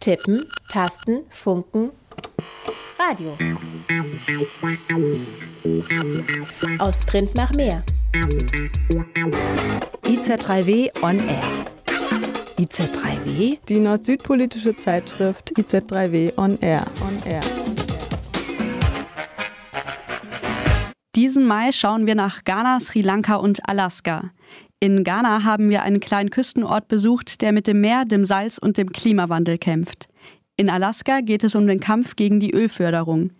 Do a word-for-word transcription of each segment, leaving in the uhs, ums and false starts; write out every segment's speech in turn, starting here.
Tippen, Tasten, Funken, Radio. Aus Print nach mehr. I Z drei W on Air. I Z drei W? Die nord-süd-politische Zeitschrift I Z drei W on Air. On Air. Diesen Mai schauen wir nach Ghana, Sri Lanka und Alaska. In Ghana haben wir einen kleinen Küstenort besucht, der mit dem Meer, dem Salz und dem Klimawandel kämpft. In Alaska geht es um den Kampf gegen die Ölförderung.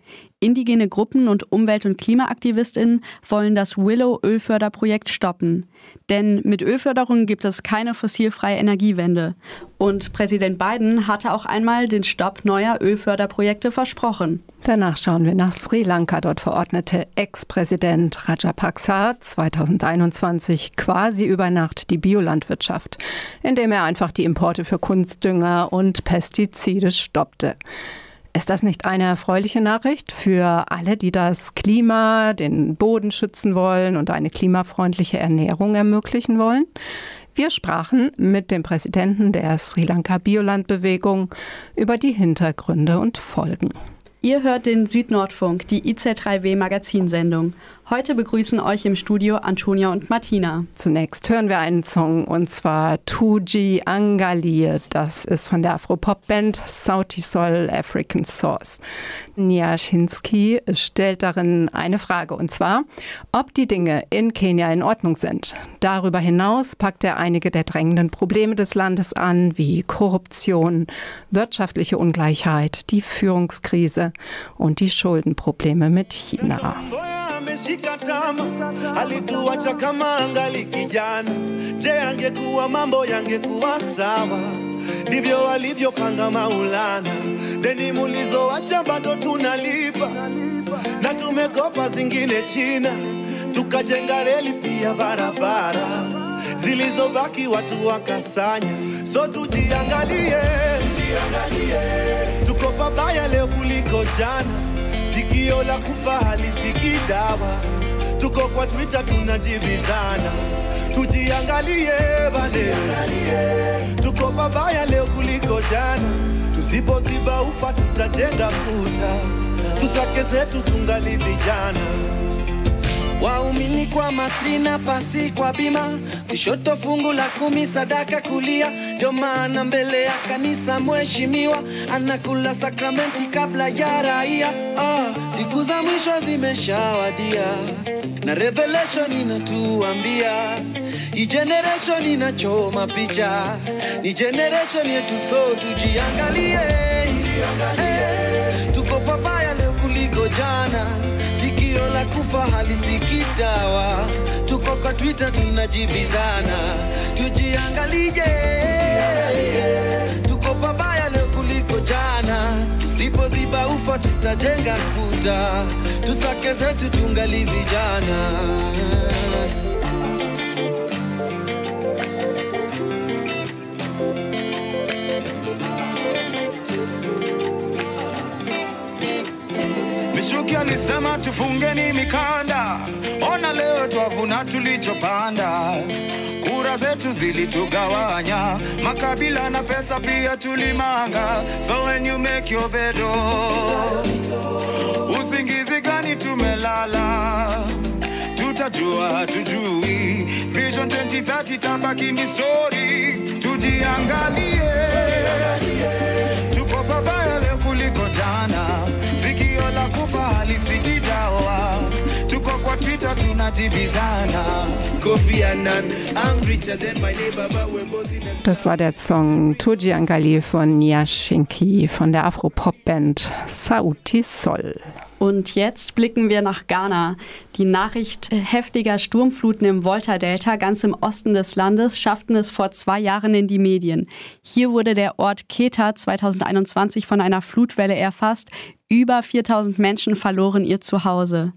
Indigene Gruppen und Umwelt- und KlimaaktivistInnen wollen das Willow-Ölförderprojekt stoppen. Denn mit Ölförderung gibt es keine fossilfreie Energiewende. Und Präsident Biden hatte auch einmal den Stopp neuer Ölförderprojekte versprochen. Danach schauen wir nach Sri Lanka. Dort verordnete Ex-Präsident Rajapaksa zweitausendeinundzwanzig quasi über Nacht die Biolandwirtschaft, indem er einfach die Importe für Kunstdünger und Pestizide stoppte. Ist das nicht eine erfreuliche Nachricht für alle, die das Klima, den Boden schützen wollen und eine klimafreundliche Ernährung ermöglichen wollen? Wir sprachen mit dem Präsidenten der Sri Lanka Biolandbewegung über die Hintergründe und Folgen. Ihr hört den Südnordfunk, die I Z drei W Magazinsendung. Heute begrüßen euch im Studio Antonia und Martina. Zunächst hören wir einen Song, und zwar Tuji Angalie. Das ist von der Afro-Pop-Band Sauti Sol African Source. Nyashinski stellt darin eine Frage, und zwar, ob die Dinge in Kenia in Ordnung sind. Darüber hinaus packt er einige der drängenden Probleme des Landes an, wie Korruption, wirtschaftliche Ungleichheit, die Führungskrise und die Schuldenprobleme mit China. Zilizobaki watu wakasanya, so tujiangalie, tujiangalie. Tuko pabaya leo kuliko jana, sikio la kufa halisikii dawa. Tuko kwa Twitter tunajibizana, tujiangalie bane. Tuko pabaya leo kuliko jana, tusipoziba ufa tutajenga kuta. Tusake zetu tungali vijana. Waumini kwa matrina, pasi kwa bima, kushoto fungu la kumi, sadaka kulia. Ndio maana mbele ya kanisa mheshimiwa anakula sakramenti kabla ya raia. Ah, siku za mwisho zimeshawadia, na revelation inatuambia hii generation inachoma picha. Ni generation yetu, so tujiangalie, hey, tuko pabaya leo kuliko jana. Sikio la kufa halisikii dawa. Tuko kwa Twitter tunajibizana. Tujiangalie, tuko pabaya leo kuliko jana. Tusipoziba ufa tutajenga kuta. Tusake zetu tungali vijana. Nisema tufungeni mikanda, ona leo twavuna tulichopanda. Kura zetu zilitugawanya, makabila na pesa pia tulimanga. So when you make your bed, usingizi gani tumelala? Tutajua tujui, Vision twenty thirty tabaki ni story. Tujiangalie, tuko pabaya leo kuliko jana. La kufa halisikii dawa. Tuko kwa Twitter tunajibizana. Kofi Annan, I'm richer than my neighbor, but we're both in a... Das war der Song Tuji Angali von Nyashinki von der Afro-Pop-Band Sauti Sol. Und jetzt blicken wir nach Ghana. Die Nachricht heftiger Sturmfluten im Volta-Delta ganz im Osten des Landes schafften es vor zwei Jahren in die Medien. Hier wurde der Ort Keta zweitausendeinundzwanzig von einer Flutwelle erfasst. Über viertausend Menschen verloren ihr Zuhause.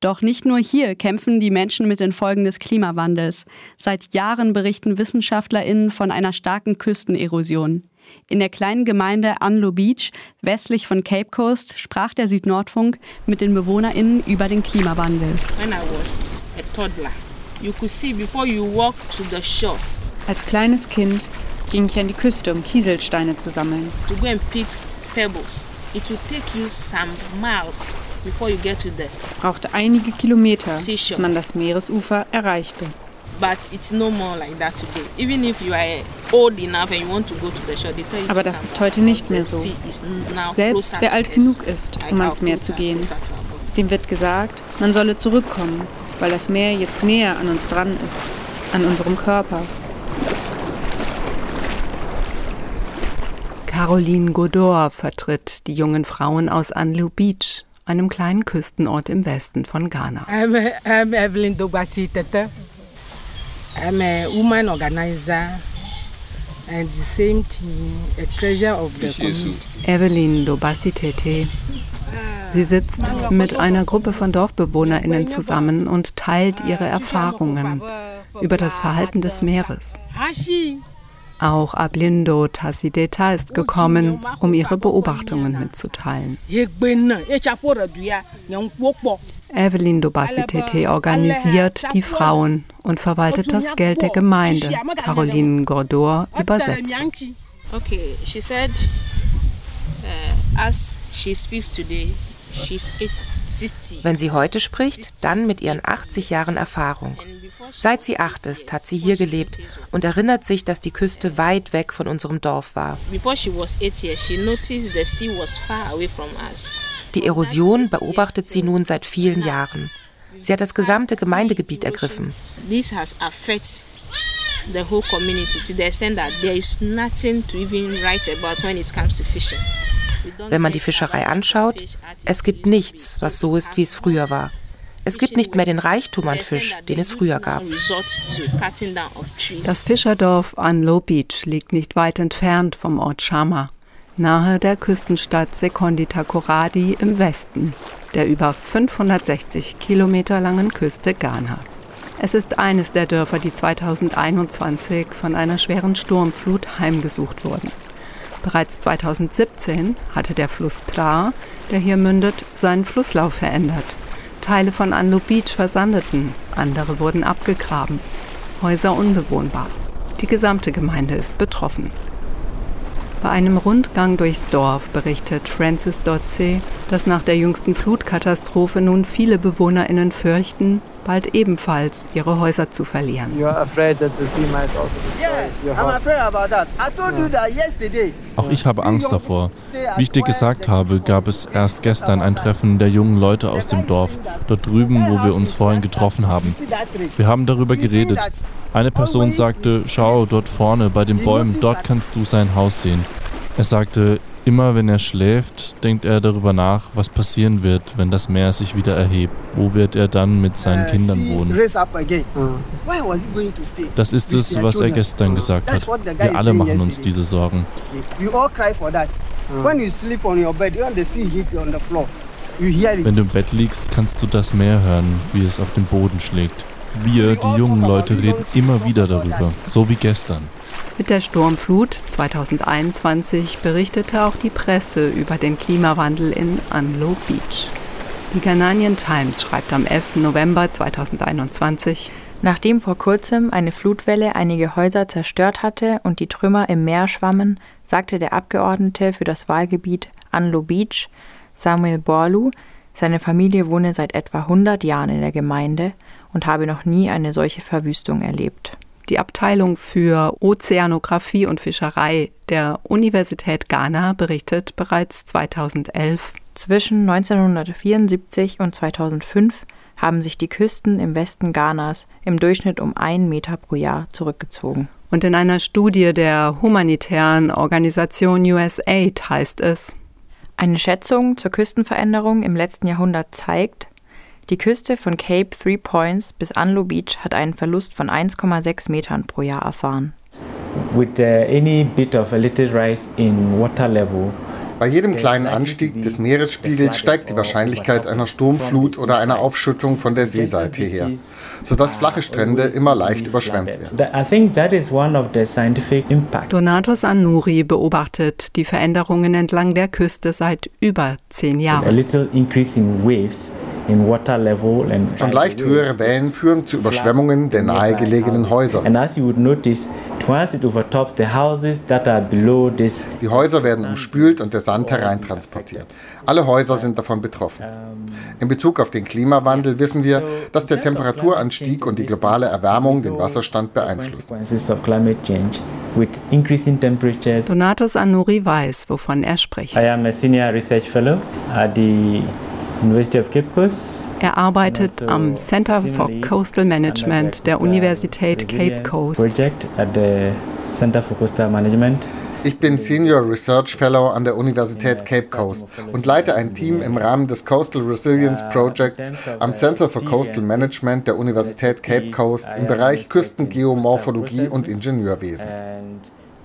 Doch nicht nur hier kämpfen die Menschen mit den Folgen des Klimawandels. Seit Jahren berichten WissenschaftlerInnen von einer starken Küstenerosion. In der kleinen Gemeinde Anlo Beach, westlich von Cape Coast, sprach der Südnordfunk mit den BewohnerInnen über den Klimawandel. Als kleines Kind ging ich an die Küste, um Kieselsteine zu sammeln. To go and pick pebbles. It will take you some miles before you get to the. Es brauchte einige Kilometer, bis man das Meeresufer erreichte. Aber das ist heute nicht mehr so. Selbst wer alt genug ist, um ans Meer zu gehen, dem wird gesagt, man solle zurückkommen, weil das Meer jetzt näher an uns dran ist, an unserem Körper. Caroline Godor vertritt die jungen Frauen aus Anliu Beach, einem kleinen Küstenort im Westen von Ghana. I'm Evelyn Dobasi-Tete. I'm a woman organizer and the same thing, a treasure of the community. Evelyn Dobasi-Tete. Sie sitzt mit einer Gruppe von DorfbewohnerInnen zusammen und teilt ihre Erfahrungen über das Verhalten des Meeres. Auch Ablindo Tassideta ist gekommen, um ihre Beobachtungen mitzuteilen. Evelyn Dobasi-Tete organisiert die Frauen und verwaltet das Geld der Gemeinde. Caroline Godor übersetzt. Okay, she said, uh, as she speaks today, she's sechzig. Wenn sie heute spricht, dann mit ihren achtzig Jahren Erfahrung. Seit sie acht ist, hat sie hier gelebt und erinnert sich, dass die Küste weit weg von unserem Dorf war. Before she was eight years, she noticed the sea was far away from us. Die Erosion beobachtet sie nun seit vielen Jahren. Sie hat das gesamte Gemeindegebiet ergriffen. This has affected the whole community to the extent that there is nothing to even write about when it comes to fishing. Wenn man die Fischerei anschaut, es gibt nichts, was so ist, wie es früher war. Es gibt nicht mehr den Reichtum an Fisch, den es früher gab. Das Fischerdorf Anliu Beach liegt nicht weit entfernt vom Ort Shama, nahe der Küstenstadt Sekondi Takoradi im Westen, der über fünfhundertsechzig Kilometer langen Küste Ghanas. Es ist eines der Dörfer, die zweitausendeinundzwanzig von einer schweren Sturmflut heimgesucht wurden. Bereits zweitausendsiebzehn hatte der Fluss Pra, der hier mündet, seinen Flusslauf verändert. Teile von Anliu Beach versandeten, andere wurden abgegraben, Häuser unbewohnbar. Die gesamte Gemeinde ist betroffen. Bei einem Rundgang durchs Dorf berichtet Francis Dodsey, dass nach der jüngsten Flutkatastrophe nun viele BewohnerInnen fürchten, bald ebenfalls ihre Häuser zu verlieren. Auch ich habe Angst davor. Wie ich dir gesagt habe, gab es erst gestern ein Treffen der jungen Leute aus dem Dorf, dort drüben, wo wir uns vorhin getroffen haben. Wir haben darüber geredet. Eine Person sagte, schau, dort vorne, bei den Bäumen, dort kannst du sein Haus sehen. Er sagte, immer wenn er schläft, denkt er darüber nach, was passieren wird, wenn das Meer sich wieder erhebt. Wo wird er dann mit seinen Kindern wohnen? Das ist es, was er gestern gesagt hat. Wir alle machen uns diese Sorgen. Wenn du im Bett liegst, kannst du das Meer hören, wie es auf den Boden schlägt. Wir, die jungen Leute, reden immer wieder darüber, so wie gestern. Mit der Sturmflut zweitausendeinundzwanzig berichtete auch die Presse über den Klimawandel in Anliu Beach. Die Ghanaian Times schreibt am elften November zweitausendeinundzwanzig, nachdem vor kurzem eine Flutwelle einige Häuser zerstört hatte und die Trümmer im Meer schwammen, sagte der Abgeordnete für das Wahlgebiet Anliu Beach, Samuel Borlu, seine Familie wohne seit etwa hundert Jahren in der Gemeinde und habe noch nie eine solche Verwüstung erlebt. Die Abteilung für Ozeanographie und Fischerei der Universität Ghana berichtet bereits zweitausendelf. Zwischen neunzehnhundertvierundsiebzig und zweitausendfünf haben sich die Küsten im Westen Ghanas im Durchschnitt um einen Meter pro Jahr zurückgezogen. Und in einer Studie der humanitären Organisation U S A I D heißt es, eine Schätzung zur Küstenveränderung im letzten Jahrhundert zeigt, die Küste von Cape Three Points bis Anliu Beach hat einen Verlust von eins Komma sechs Metern pro Jahr erfahren. With, uh, any bit of a little rise in water level. Bei jedem kleinen Anstieg des Meeresspiegels steigt die Wahrscheinlichkeit einer Sturmflut oder einer Aufschüttung von der Seeseite her, sodass flache Strände immer leicht überschwemmt werden. Donatus Anuri beobachtet die Veränderungen entlang der Küste seit über zehn Jahren. Schon leicht höhere Wellen führen zu Überschwemmungen der nahegelegenen Häuser. Die Häuser werden umspült und der Sand hereintransportiert. Alle Häuser sind davon betroffen. In Bezug auf den Klimawandel wissen wir, dass der Temperaturanstieg und die globale Erwärmung den Wasserstand beeinflussen. Donatus Anuri weiß, wovon er spricht. I am a senior research fellow at the University of Cape Coast. Er arbeitet am Center for Coastal Management der Universität Cape Coast. Project at the Center for Coastal Management. Ich bin Senior Research Fellow an der Universität Cape Coast und leite ein Team im Rahmen des Coastal Resilience Projects am Center for Coastal Management der Universität Cape Coast im Bereich Küstengeomorphologie und Ingenieurwesen.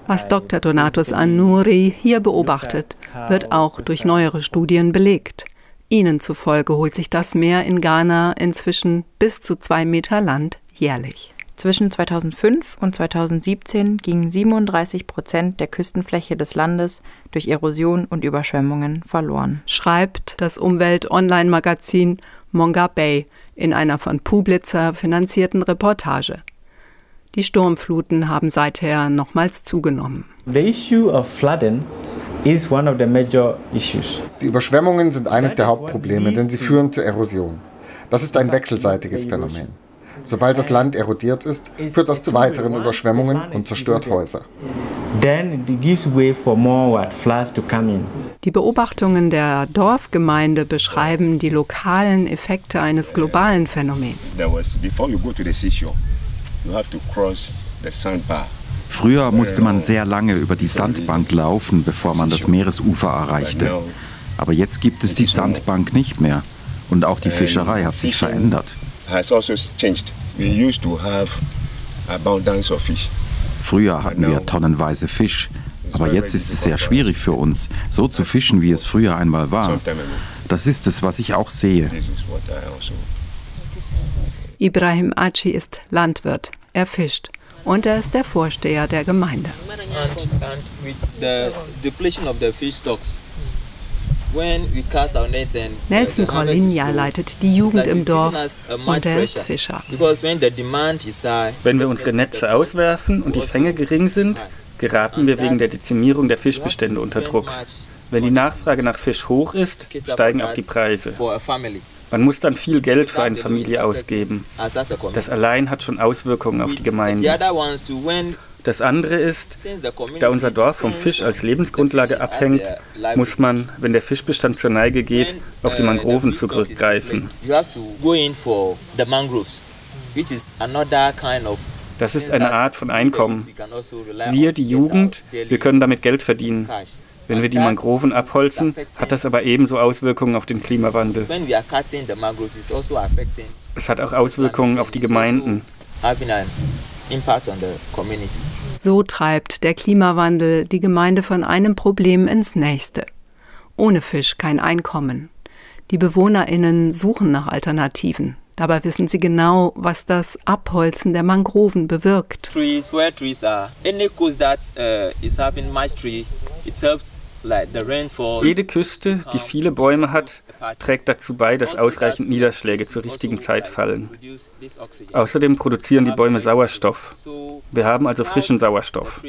Was Doktor Donatus Anuri hier beobachtet, wird auch durch neuere Studien belegt. Ihnen zufolge holt sich das Meer in Ghana inzwischen bis zu zwei Meter Land jährlich. Zwischen zweitausendfünf und zweitausendsiebzehn gingen siebenunddreißig Prozent der Küstenfläche des Landes durch Erosion und Überschwemmungen verloren, schreibt das Umwelt-Online-Magazin Mongabay in einer von Publitzer finanzierten Reportage. Die Sturmfluten haben seither nochmals zugenommen. The issue of flooding is one of the major issues. Die Überschwemmungen sind eines der Hauptprobleme, denn sie führen zur Erosion. Das ist ein wechselseitiges Phänomen. Sobald das Land erodiert ist, führt das zu weiteren Überschwemmungen und zerstört Häuser. Die Beobachtungen der Dorfgemeinde beschreiben die lokalen Effekte eines globalen Phänomens. Früher musste man sehr lange über die Sandbank laufen, bevor man das Meeresufer erreichte. Aber jetzt gibt es die Sandbank nicht mehr. Und auch die Fischerei hat sich verändert. Has also changed. We used to have abundance of fish. Früher hatten wir tonnenweise Fisch, aber jetzt ist es sehr schwierig für uns, so zu fischen, wie es früher einmal war. Das ist es, was ich auch sehe. Ibrahim Achi ist Landwirt, er fischt und er ist der Vorsteher der Gemeinde. And, and with the depletion of the fish stocks. Nelson Corlinia leitet die Jugend im Dorf und er ist Fischer. Wenn wir unsere Netze auswerfen und die Fänge gering sind, geraten wir wegen der Dezimierung der Fischbestände unter Druck. Wenn die Nachfrage nach Fisch hoch ist, steigen auch die Preise. Man muss dann viel Geld für eine Familie ausgeben. Das allein hat schon Auswirkungen auf die Gemeinde. Das andere ist, da unser Dorf vom Fisch als Lebensgrundlage abhängt, muss man, wenn der Fischbestand zur Neige geht, auf die Mangroven zurückgreifen. Das ist eine Art von Einkommen. Wir, die Jugend, wir können damit Geld verdienen. Wenn wir die Mangroven abholzen, hat das aber ebenso Auswirkungen auf den Klimawandel. Es hat auch Auswirkungen auf die Gemeinden. So treibt der Klimawandel die Gemeinde von einem Problem ins nächste. Ohne Fisch kein Einkommen. Die BewohnerInnen suchen nach Alternativen. Dabei wissen sie genau, was das Abholzen der Mangroven bewirkt. Jede Küste, die viele Bäume hat, trägt dazu bei, dass ausreichend Niederschläge zur richtigen Zeit fallen. Außerdem produzieren die Bäume Sauerstoff. Wir haben also frischen Sauerstoff.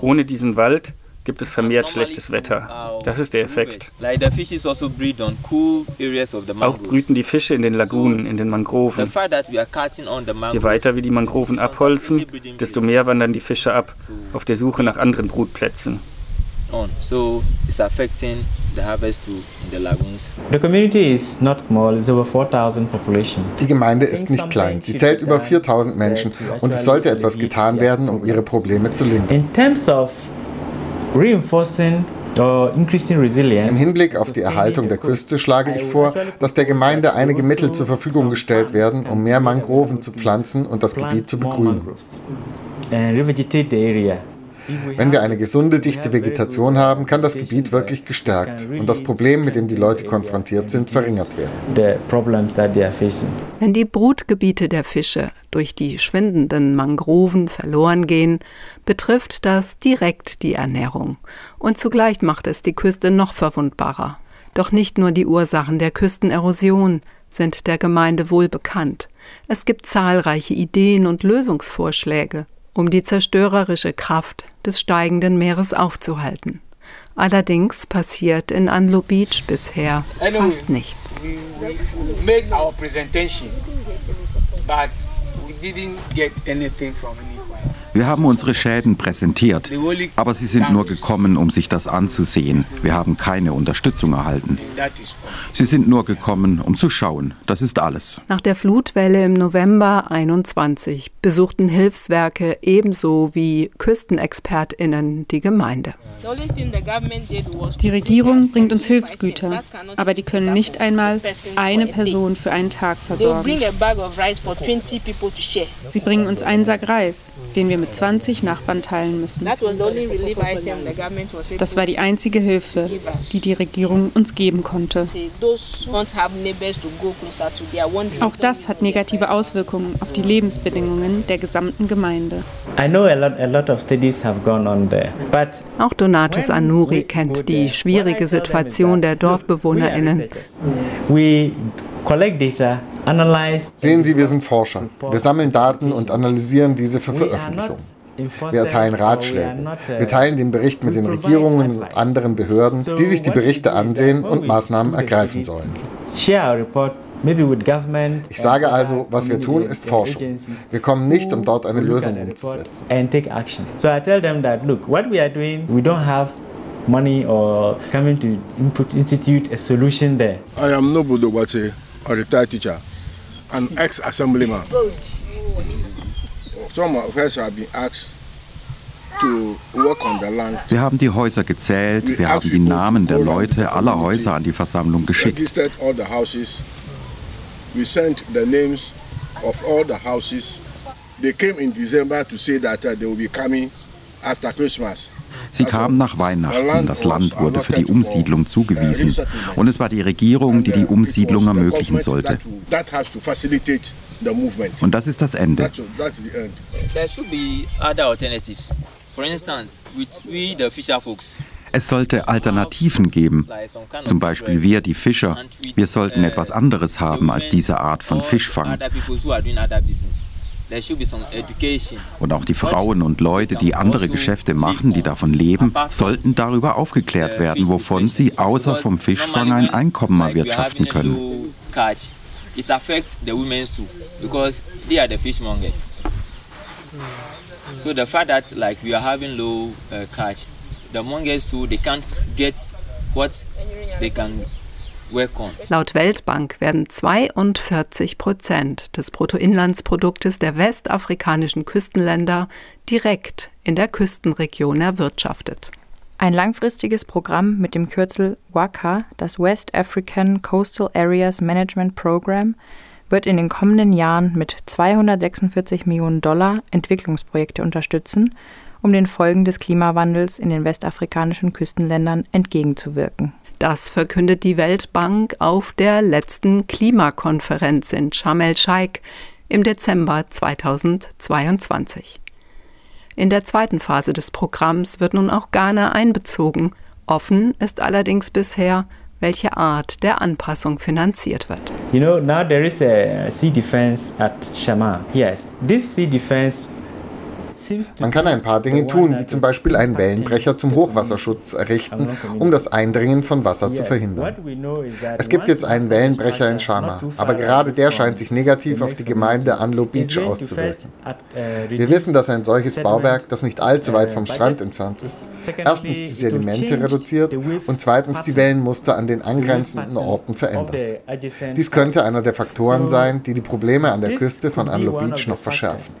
Ohne diesen Wald gibt es vermehrt schlechtes Wetter. Das ist der Effekt. Auch brüten die Fische in den Lagunen, in den Mangroven. Je weiter wir die Mangroven abholzen, desto mehr wandern die Fische ab, auf der Suche nach anderen Brutplätzen. Die Gemeinde ist nicht klein. Sie zählt über viertausend Menschen und es sollte etwas getan werden, um ihre Probleme zu lindern. Im Hinblick auf die Erhaltung der Küste schlage ich vor, dass der Gemeinde einige Mittel zur Verfügung gestellt werden, um mehr Mangroven zu pflanzen und das Gebiet zu begrünen. Wenn wir eine gesunde, dichte Vegetation haben, kann das Gebiet wirklich gestärkt und das Problem, mit dem die Leute konfrontiert sind, verringert werden. Wenn die Brutgebiete der Fische durch die schwindenden Mangroven verloren gehen, betrifft das direkt die Ernährung. Und zugleich macht es die Küste noch verwundbarer. Doch nicht nur die Ursachen der Küstenerosion sind der Gemeinde wohl bekannt. Es gibt zahlreiche Ideen und Lösungsvorschläge, um die zerstörerische Kraft des steigenden Meeres aufzuhalten. Allerdings passiert in Anlo Beach bisher fast nichts. Wir haben unsere Schäden präsentiert, aber sie sind nur gekommen, um sich das anzusehen. Wir haben keine Unterstützung erhalten. Sie sind nur gekommen, um zu schauen. Das ist alles. Nach der Flutwelle im November einundzwanzig besuchten Hilfswerke ebenso wie KüstenexpertInnen die Gemeinde. Die Regierung bringt uns Hilfsgüter, aber die können nicht einmal eine Person für einen Tag versorgen. Sie bringen uns einen Sack Reis, den wir mit zwanzig Nachbarn teilen müssen. Das war die einzige Hilfe, die die Regierung uns geben konnte. Auch das hat negative Auswirkungen auf die Lebensbedingungen der gesamten Gemeinde. Auch Donatus Anuri kennt die schwierige Situation der DorfbewohnerInnen. Sehen Sie, wir sind Forscher. Wir sammeln Daten und analysieren diese für Veröffentlichung. Wir erteilen Ratschläge. Wir teilen den Bericht mit den Regierungen und anderen Behörden, die sich die Berichte ansehen und Maßnahmen ergreifen sollen. Ich sage also, was wir tun, ist Forschung. Wir kommen nicht, um dort eine Lösung umzusetzen. Money or coming to input, institute a solution there. I am Nobu Dobati, a retired teacher, an ex-assemblyman. Some of us have been asked to work on the land. Wir haben die Häuser gezählt, wir haben die Namen der Leute aller Häuser an die Versammlung geschickt. We registered all the houses. We sent the names of all the houses. They came in December to say that they will be coming after Christmas. Sie kamen nach Weihnachten, das Land wurde für die Umsiedlung zugewiesen und es war die Regierung, die die Umsiedlung ermöglichen sollte. Und das ist das Ende. Es sollte Alternativen geben, zum Beispiel wir, die Fischer. Wir sollten etwas anderes haben als diese Art von Fischfang. Und auch die Frauen und Leute, die andere Geschäfte machen, die davon leben, sollten darüber aufgeklärt werden, wovon sie außer vom Fischfang ein Einkommen erwirtschaften können. So the fact that like we are having low catch, the mongers too, they can't get what they can. Laut Weltbank werden zweiundvierzig Prozent des Bruttoinlandsproduktes der westafrikanischen Küstenländer direkt in der Küstenregion erwirtschaftet. Ein langfristiges Programm mit dem Kürzel WACA, das West African Coastal Areas Management Program, wird in den kommenden Jahren mit zweihundertsechsundvierzig Millionen Dollar Entwicklungsprojekte unterstützen, um den Folgen des Klimawandels in den westafrikanischen Küstenländern entgegenzuwirken. Das verkündet die Weltbank auf der letzten Klimakonferenz in Sharm el-Sheikh im Dezember zweitausendzweiundzwanzig. In der zweiten Phase des Programms wird nun auch Ghana einbezogen. Offen ist allerdings bisher, welche Art der Anpassung finanziert wird. You know, now there is a sea defense at Shama. Yes, this sea defense. Man kann ein paar Dinge tun, wie zum Beispiel einen Wellenbrecher zum Hochwasserschutz errichten, um das Eindringen von Wasser zu verhindern. Es gibt jetzt einen Wellenbrecher in Shama, aber gerade der scheint sich negativ auf die Gemeinde Anlo Beach auszuwirken. Wir wissen, dass ein solches Bauwerk, das nicht allzu weit vom Strand entfernt ist, erstens die Sedimente reduziert und zweitens die Wellenmuster an den angrenzenden Orten verändert. Dies könnte einer der Faktoren sein, die die Probleme an der Küste von Anlo Beach noch verschärfen.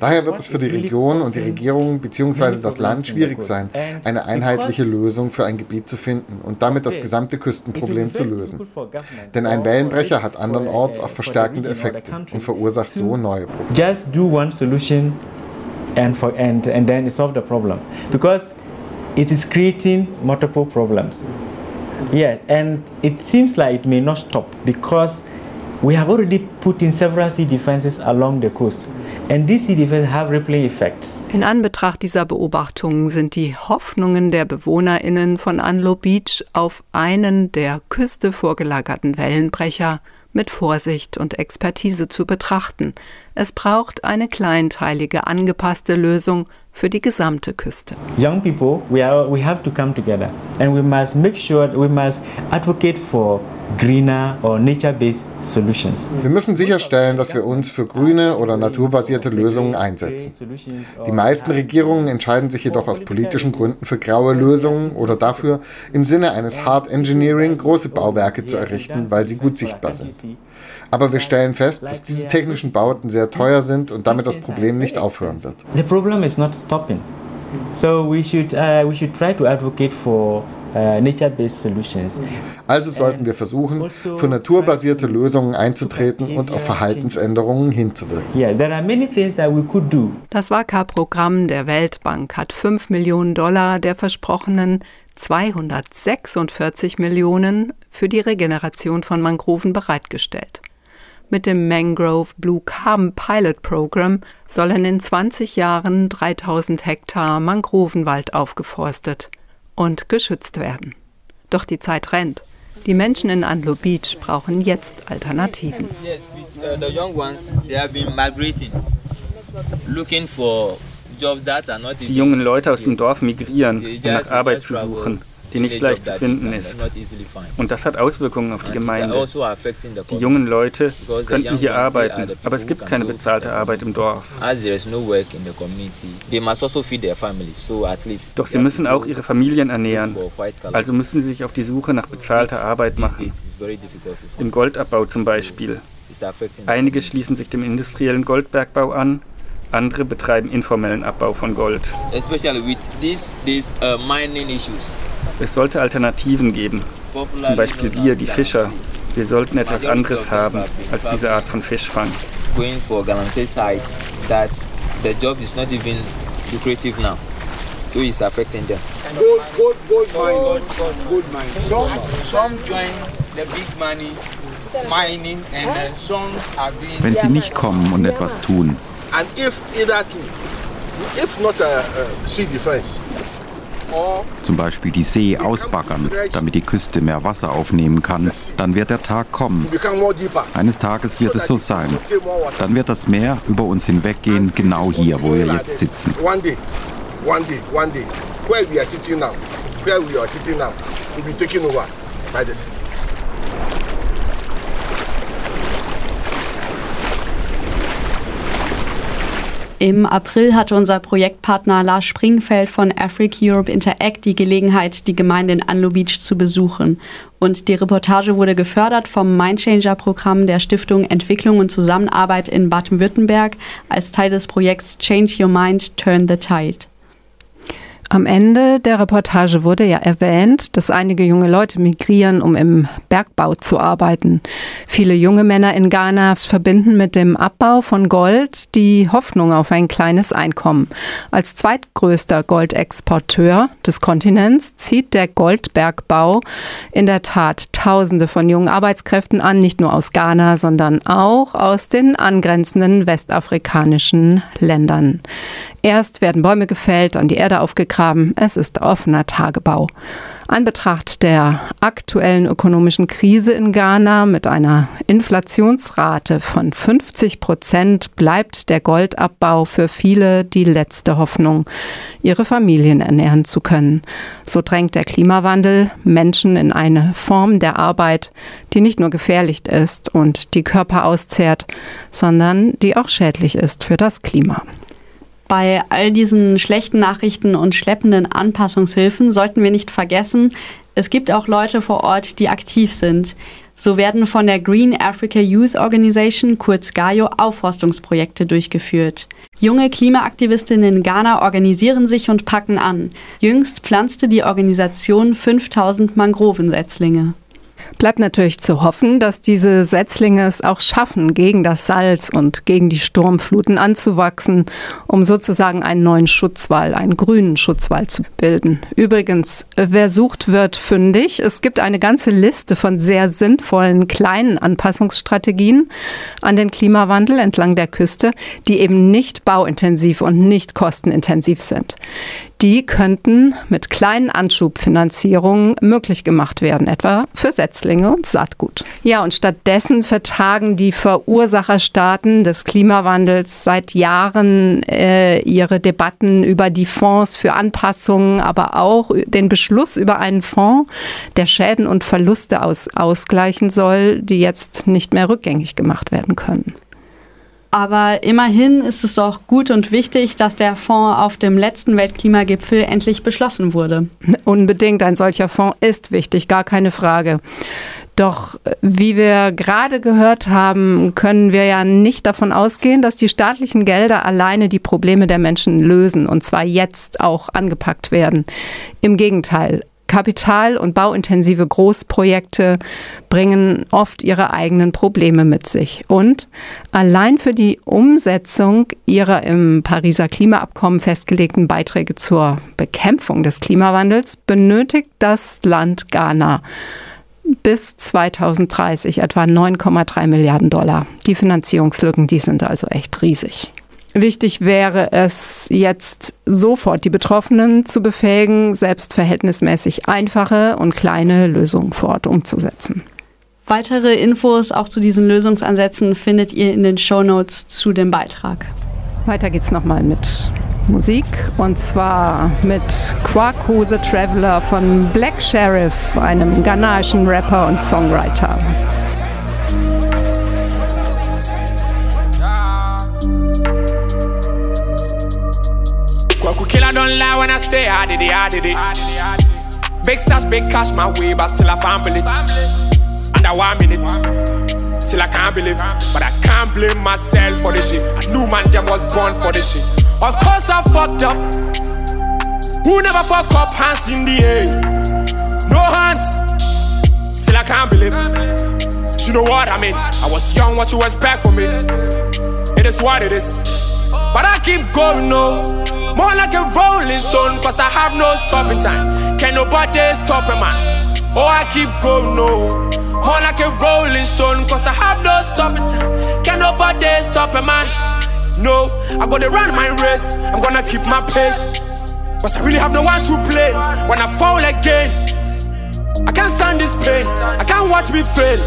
Daher wird es für die Region und die Regierung bzw. das Land schwierig sein, eine einheitliche Lösung für ein Gebiet zu finden und damit das gesamte Küstenproblem zu lösen. Denn ein Wellenbrecher hat andernorts auch verstärkende Effekte und verursacht so neue Probleme. Just do one solution and for and and then solve the problem, because it is creating multiple problems. Yeah, and it seems like it may not stop because we have already put in several sea defenses along the coast. In Anbetracht dieser Beobachtungen sind die Hoffnungen der BewohnerInnen von Anlo Beach auf einen der Küste vorgelagerten Wellenbrecher mit Vorsicht und Expertise zu betrachten. Es braucht eine kleinteilige, angepasste Lösung für die gesamte Küste. Young people, we are, we have to come together and we must make sure, we must advocate for greener or nature-based solutions. Wir müssen sicherstellen, dass wir uns für grüne oder naturbasierte Lösungen einsetzen. Die meisten Regierungen entscheiden sich jedoch aus politischen Gründen für graue Lösungen oder dafür, im Sinne eines Hard Engineering große Bauwerke zu errichten, weil sie gut sichtbar sind. Aber wir stellen fest, dass diese technischen Bauten sehr teuer sind und damit das Problem nicht aufhören wird. The problem is not stopping. So we should uh, we should try to advocate for Also sollten wir versuchen, für naturbasierte Lösungen einzutreten und auf Verhaltensänderungen hinzuwirken. Das W A C A-Programm der Weltbank hat fünf Millionen Dollar der versprochenen zweihundertsechsundvierzig Millionen für die Regeneration von Mangroven bereitgestellt. Mit dem Mangrove Blue Carbon Pilot Program sollen in zwanzig Jahren dreitausend Hektar Mangrovenwald aufgeforstet und geschützt werden. Doch die Zeit rennt. Die Menschen in Anlo Beach brauchen jetzt Alternativen. Die jungen Leute aus dem Dorf migrieren, um nach Arbeit zu suchen, die nicht leicht zu finden ist. Und das hat Auswirkungen auf die Gemeinde. Die jungen Leute könnten hier arbeiten, aber es gibt keine bezahlte Arbeit im Dorf. Doch sie müssen auch ihre Familien ernähren, also müssen sie sich auf die Suche nach bezahlter Arbeit machen. Im Goldabbau zum Beispiel. Einige schließen sich dem industriellen Goldbergbau an, andere betreiben informellen Abbau von Gold. Es sollte Alternativen geben, zum Beispiel wir, die Fischer. Wir sollten etwas anderes haben als diese Art von Fischfang. Wenn sie nicht kommen und etwas tun, zum Beispiel die See ausbaggern, damit die Küste mehr Wasser aufnehmen kann, dann wird der Tag kommen. Eines Tages wird es so sein. Dann wird das Meer über uns hinweggehen, genau hier, wo wir jetzt sitzen. Im April hatte unser Projektpartner Lars Springfeld von Africa Europe Interact die Gelegenheit, die Gemeinde in Anlo Beach zu besuchen. Und die Reportage wurde gefördert vom Mindchanger-Programm der Stiftung Entwicklung und Zusammenarbeit in Baden-Württemberg als Teil des Projekts Change Your Mind, Turn the Tide. Am Ende der Reportage wurde ja erwähnt, dass einige junge Leute migrieren, um im Bergbau zu arbeiten. Viele junge Männer in Ghana verbinden mit dem Abbau von Gold die Hoffnung auf ein kleines Einkommen. Als zweitgrößter Goldexporteur des Kontinents zieht der Goldbergbau in der Tat Tausende von jungen Arbeitskräften an, nicht nur aus Ghana, sondern auch aus den angrenzenden westafrikanischen Ländern. Erst werden Bäume gefällt, an die Erde aufgegraben. Es ist offener Tagebau. An Betracht der aktuellen ökonomischen Krise in Ghana mit einer Inflationsrate von fünfzig Prozent bleibt der Goldabbau für viele die letzte Hoffnung, ihre Familien ernähren zu können. So drängt der Klimawandel Menschen in eine Form der Arbeit, die nicht nur gefährlich ist und die Körper auszehrt, sondern die auch schädlich ist für das Klima. Bei all diesen schlechten Nachrichten und schleppenden Anpassungshilfen sollten wir nicht vergessen, es gibt auch Leute vor Ort, die aktiv sind. So werden von der Green Africa Youth Organization, kurz GAYO, Aufforstungsprojekte durchgeführt. Junge Klimaaktivistinnen in Ghana organisieren sich und packen an. Jüngst pflanzte die Organisation fünftausend Mangrovensetzlinge. Bleibt natürlich zu hoffen, dass diese Setzlinge es auch schaffen, gegen das Salz und gegen die Sturmfluten anzuwachsen, um sozusagen einen neuen Schutzwall, einen grünen Schutzwall zu bilden. Übrigens, wer sucht, wird fündig. Es gibt eine ganze Liste von sehr sinnvollen kleinen Anpassungsstrategien an den Klimawandel entlang der Küste, die eben nicht bauintensiv und nicht kostenintensiv sind. Die könnten mit kleinen Anschubfinanzierungen möglich gemacht werden, etwa für Setzlinge und Saatgut. Ja, und stattdessen vertagen die Verursacherstaaten des Klimawandels seit Jahren äh, ihre Debatten über die Fonds für Anpassungen, aber auch den Beschluss über einen Fonds, der Schäden und Verluste aus, ausgleichen soll, die jetzt nicht mehr rückgängig gemacht werden können. Aber immerhin ist es doch gut und wichtig, dass der Fonds auf dem letzten Weltklimagipfel endlich beschlossen wurde. Unbedingt, ein solcher Fonds ist wichtig, gar keine Frage. Doch wie wir gerade gehört haben, können wir ja nicht davon ausgehen, dass die staatlichen Gelder alleine die Probleme der Menschen lösen und zwar jetzt auch angepackt werden. Im Gegenteil. Kapital- und bauintensive Großprojekte bringen oft ihre eigenen Probleme mit sich. Und allein für die Umsetzung ihrer im Pariser Klimaabkommen festgelegten Beiträge zur Bekämpfung des Klimawandels benötigt das Land Ghana bis zwanzig dreißig etwa neun Komma drei Milliarden Dollar. Die Finanzierungslücken, die sind also echt riesig. Wichtig wäre es jetzt sofort, die Betroffenen zu befähigen, selbst verhältnismäßig einfache und kleine Lösungen vor Ort umzusetzen. Weitere Infos auch zu diesen Lösungsansätzen findet ihr in den Shownotes zu dem Beitrag. Weiter geht's nochmal mit Musik und zwar mit Kwaku the Traveler von Black Sheriff, einem ghanaischen Rapper und Songwriter. Kwaku killer don't lie when I say I did it, I did it. I did it, I did it. Big stars, big cash, my way, but still I fumble it. Under one minute, still I can't believe. But I can't blame myself for this shit. I knew man jam was born for this shit. Of course I fucked up. Who never fuck up? Hands in the air, no hands. Still I can't believe. You know what I mean? I was young, what you expect from me? It is what it is. But I keep going, no. More like a rolling stone, cause I have no stopping time. Can nobody stop a man? Oh, I keep going, no. More like a rolling stone, cause I have no stopping time. Can nobody stop a man? No, I'm gonna run my race, I'm gonna keep my pace. Cause I really have no one to play. When I fall again, I can't stand this pain, I can't watch me fail.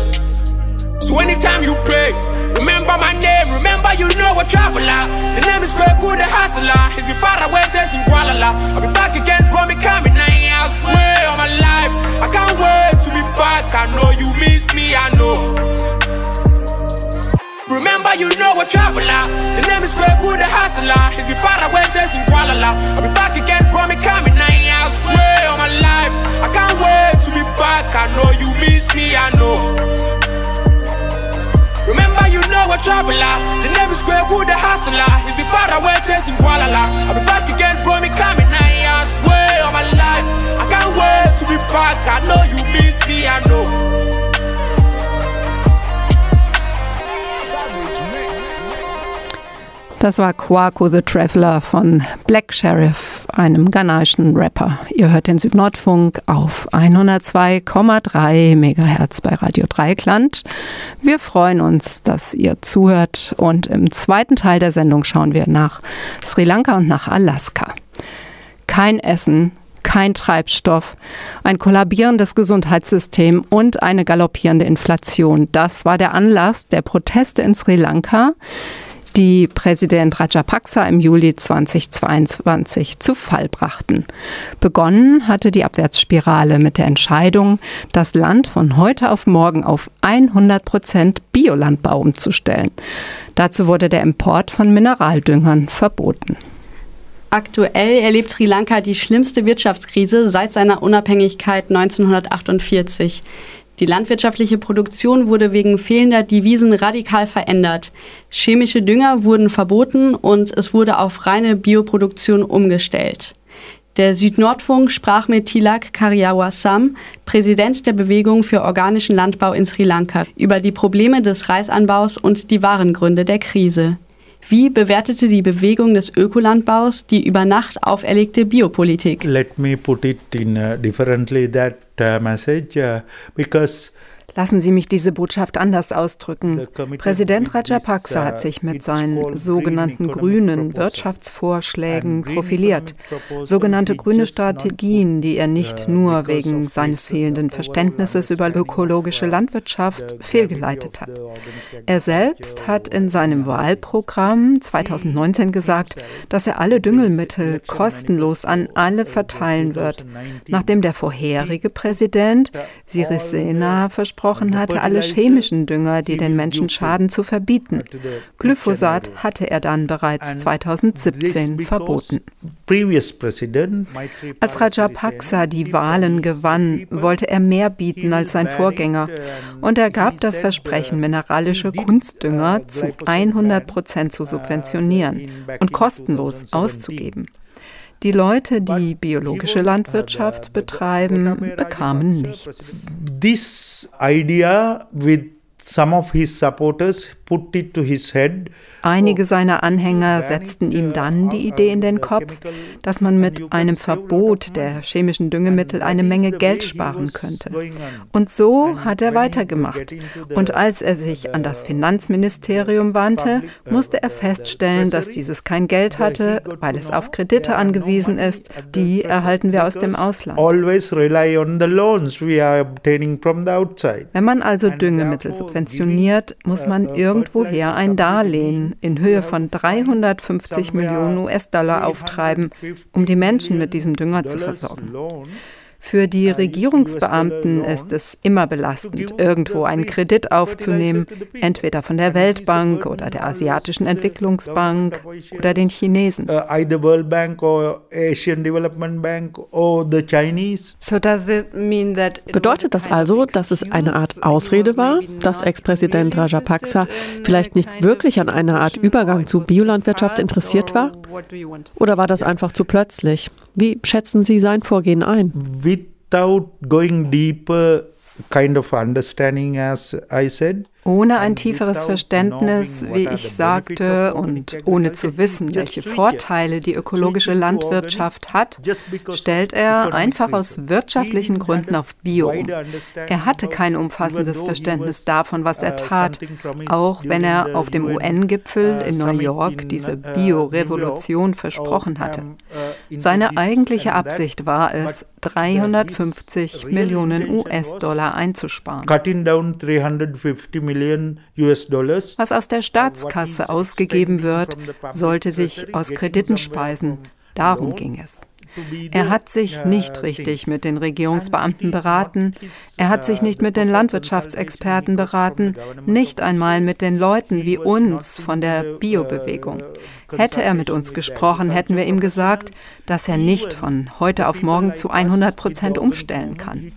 So anytime you pray, remember my name, remember you know a traveler. The name is Kwaku the Hustler. He's been far away chasing Kualala. I'll be back again, promise coming nine. I swear on my life, I can't wait to be back. I know you miss me, I know. Remember you know a traveler. The name is Kwaku the Hustler. He's been far away chasing Kualala. I'll be back again, promise coming nine. I swear on my life, I can't wait to be back. I know you miss me, I know. Remember you know a traveler. The name is Kwaku the Hustler. He's been far away chasing Kualala. I'll be back again from me coming nine. I swear on my life, I can't wait to be back. I know you miss me, I know. Das war Kwaku the Traveler von Black Sheriff, einem ghanaischen Rapper. Ihr hört den Südnordfunk auf hundertzwei Komma drei Megahertz bei Radio Dreieckland. Wir freuen uns, dass ihr zuhört und im zweiten Teil der Sendung schauen wir nach Sri Lanka und nach Alaska. Kein Essen, kein Treibstoff, ein kollabierendes Gesundheitssystem und eine galoppierende Inflation. Das war der Anlass der Proteste in Sri Lanka, die Präsident Rajapaksa im Juli zweitausendzweiundzwanzig zu Fall brachten. Begonnen hatte die Abwärtsspirale mit der Entscheidung, das Land von heute auf morgen auf hundert Prozent Biolandbau umzustellen. Dazu wurde der Import von Mineraldüngern verboten. Aktuell erlebt Sri Lanka die schlimmste Wirtschaftskrise seit seiner Unabhängigkeit neunzehnhundertachtundvierzig. Die landwirtschaftliche Produktion wurde wegen fehlender Devisen radikal verändert. Chemische Dünger wurden verboten und es wurde auf reine Bioproduktion umgestellt. Der Südnordfunk sprach mit Tilak Karyawasam, Präsident der Bewegung für organischen Landbau in Sri Lanka, über die Probleme des Reisanbaus und die wahren Gründe der Krise. Wie bewertete die Bewegung des Ökolandbaus die über Nacht auferlegte Biopolitik? Let me put it in uh, differently that uh, message uh, because Lassen Sie mich diese Botschaft anders ausdrücken. Präsident Rajapaksa hat sich mit seinen sogenannten grünen Wirtschaftsvorschlägen profiliert. Sogenannte grüne Strategien, die er nicht nur wegen seines fehlenden Verständnisses über ökologische Landwirtschaft fehlgeleitet hat. Er selbst hat in seinem Wahlprogramm zweitausendneunzehn gesagt, dass er alle Düngemittel kostenlos an alle verteilen wird, nachdem der vorherige Präsident Sirisena versprach, hatte, alle chemischen Dünger, die den Menschen schaden, zu verbieten. Glyphosat hatte er dann bereits zweitausendsiebzehn verboten. Als Rajapaksa die Wahlen gewann, wollte er mehr bieten als sein Vorgänger. Und er gab das Versprechen, mineralische Kunstdünger zu hundert Prozent zu subventionieren und kostenlos auszugeben. Die Leute, die biologische Landwirtschaft betreiben, bekamen nichts. This idea with some of his supporters put it to his head. Einige seiner Anhänger setzten ihm dann die Idee in den Kopf, dass man mit einem Verbot der chemischen Düngemittel eine Menge Geld sparen könnte. Und so hat er weitergemacht. Und als er sich an das Finanzministerium wandte, musste er feststellen, dass dieses kein Geld hatte, weil es auf Kredite angewiesen ist. Die erhalten wir aus dem Ausland. Wenn man also Düngemittel subventioniert, muss man irgendwie woher ein Darlehen in Höhe von dreihundertfünfzig Millionen U S-Dollar auftreiben, um die Menschen mit diesem Dünger zu versorgen. Für die Regierungsbeamten ist es immer belastend, irgendwo einen Kredit aufzunehmen, entweder von der Weltbank oder der Asiatischen Entwicklungsbank oder den Chinesen. Bedeutet das also, dass es eine Art Ausrede war, dass Ex-Präsident Rajapaksa vielleicht nicht wirklich an einer Art Übergang zu Biolandwirtschaft interessiert war? Oder war das einfach zu plötzlich? Wie schätzen Sie sein Vorgehen ein? Without going deeper kind of understanding, as I said. Ohne ein tieferes Verständnis, wie ich sagte, und ohne zu wissen, welche Vorteile die ökologische Landwirtschaft hat, stellt er einfach aus wirtschaftlichen Gründen auf Bio um. Er hatte kein umfassendes Verständnis davon, was er tat, auch wenn er auf dem U N-Gipfel in New York diese Bio-Revolution versprochen hatte. Seine eigentliche Absicht war es, dreihundertfünfzig Millionen U S-Dollar einzusparen. Was aus der Staatskasse ausgegeben wird, sollte sich aus Krediten speisen. Darum ging es. Er hat sich nicht richtig mit den Regierungsbeamten beraten, er hat sich nicht mit den Landwirtschaftsexperten beraten, nicht einmal mit den Leuten wie uns von der Biobewegung. Hätte er mit uns gesprochen, hätten wir ihm gesagt, dass er nicht von heute auf morgen zu hundert Prozent umstellen kann.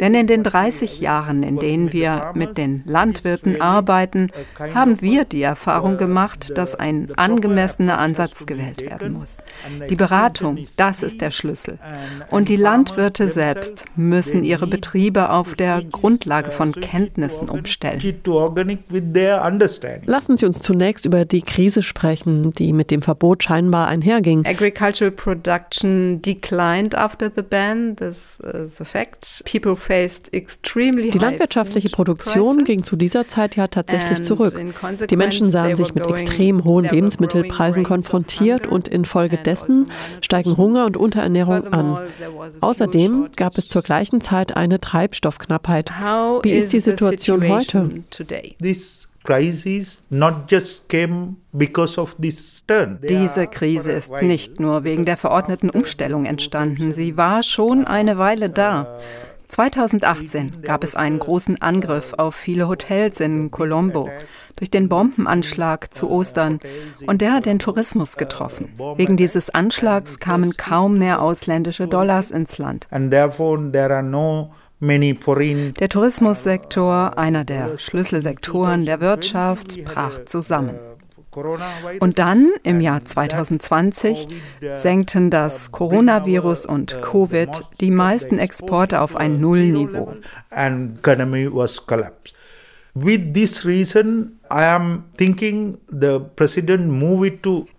Denn in den dreißig Jahren, in denen wir mit den Landwirten arbeiten, haben wir die Erfahrung gemacht, dass ein angemessener Ansatz gewählt werden muss. Die Beratung, das ist der Schlüssel. Und die Landwirte selbst müssen ihre Betriebe auf der Grundlage von Kenntnissen umstellen. Lassen Sie uns zunächst über die Krise sprechen, die mit dem Verbot scheinbar einherging. Agricultural production declined after the ban, this is a fact. Die landwirtschaftliche Produktion ging zu dieser Zeit ja tatsächlich zurück. Die Menschen sahen sich mit extrem hohen Lebensmittelpreisen konfrontiert und infolgedessen steigen Hunger und Unterernährung an. Außerdem gab es zur gleichen Zeit eine Treibstoffknappheit. Wie ist die Situation heute? Diese Krise ist nicht nur wegen der verordneten Umstellung entstanden, sie war schon eine Weile da. zweitausendachtzehn gab es einen großen Angriff auf viele Hotels in Colombo durch den Bombenanschlag zu Ostern und der hat den Tourismus getroffen. Wegen dieses Anschlags kamen kaum mehr ausländische Dollars ins Land. Der Tourismussektor, einer der Schlüsselsektoren der Wirtschaft, brach zusammen. Und dann, im Jahr zweitausendzwanzig, senkten das Coronavirus und Covid die meisten Exporte auf ein Nullniveau.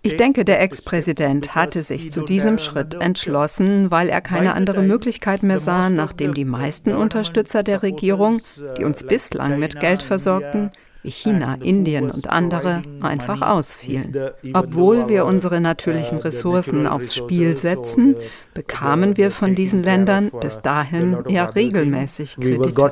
Ich denke, der Ex-Präsident hatte sich zu diesem Schritt entschlossen, weil er keine andere Möglichkeit mehr sah, nachdem die meisten Unterstützer der Regierung, die uns bislang mit Geld versorgten, wie China, Indien und andere, einfach ausfielen. Obwohl wir unsere natürlichen Ressourcen aufs Spiel setzen, bekamen wir von diesen Ländern bis dahin eher regelmäßig Kredite.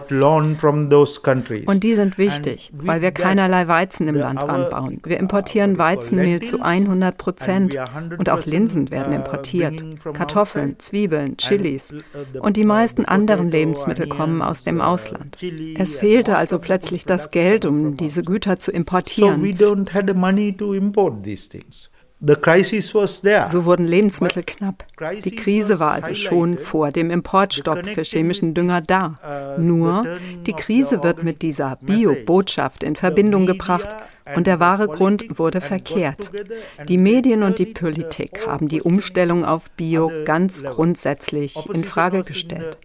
Und die sind wichtig, weil wir keinerlei Weizen im Land anbauen. Wir importieren Weizenmehl zu hundert Prozent und auch Linsen werden importiert. Kartoffeln, Zwiebeln, Chilis und die meisten anderen Lebensmittel kommen aus dem Ausland. Es fehlte also plötzlich das Geld, um diese Güter zu importieren. So wurden Lebensmittel knapp. Die Krise war also schon vor dem Importstopp für chemischen Dünger da. Nur, die Krise wird mit dieser Bio-Botschaft in Verbindung gebracht und der wahre Grund wurde verkehrt. Die Medien und die Politik haben die Umstellung auf Bio ganz grundsätzlich in Frage gestellt.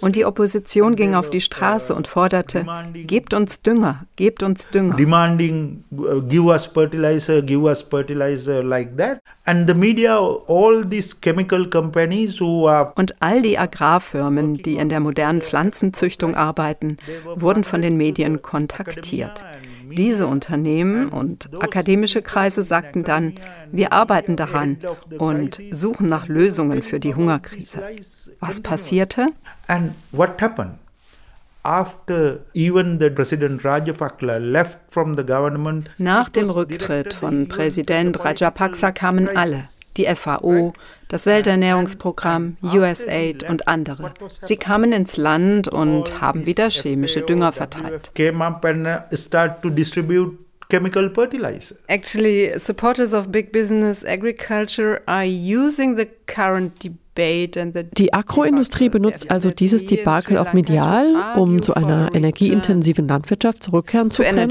Und die Opposition ging auf die Straße und forderte, gebt uns Dünger, gebt uns Dünger. Demanding, give us fertilizer, give us fertilizer, like that. And the media, all these chemical companies who are Und all die Agrarfirmen, die in der modernen Pflanzenzüchtung arbeiten, wurden von den Medien kontaktiert. Diese Unternehmen und akademische Kreise sagten dann, wir arbeiten daran und suchen nach Lösungen für die Hungerkrise. Was passierte? And what happened? After even the President Rajapaksa left from the government, nach dem Rücktritt von Präsident Rajapaksa kamen alle, die F A O, das Welternährungsprogramm, U S A I D und andere. Sie kamen ins Land und haben wieder chemische Dünger verteilt. Chemical fertilizer. Actually, supporters of big business agriculture are using the current debate and the Die Agroindustrie benutzt also dieses Debakel auch medial, um zu einer energieintensiven Landwirtschaft zurückkehren zu können.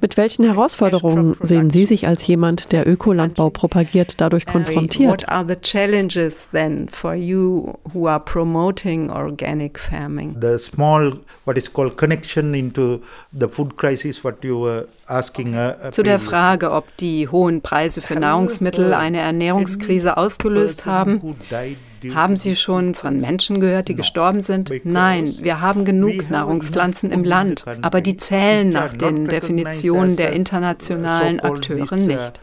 Mit welchen Herausforderungen sehen Sie sich als jemand, der Ökolandbau propagiert, dadurch konfrontiert? What are the challenges then for you who are promoting organic farming? The small, what is called connection into the food crisis, what you were asking. Zu der Frage, ob die hohen Preise für Nahrungsmittel eine Ernährungskrise ausgelöst haben. Haben Sie schon von Menschen gehört, die gestorben sind? Nein, wir haben genug Nahrungspflanzen im Land, aber die zählen nach den Definitionen der internationalen Akteure nicht.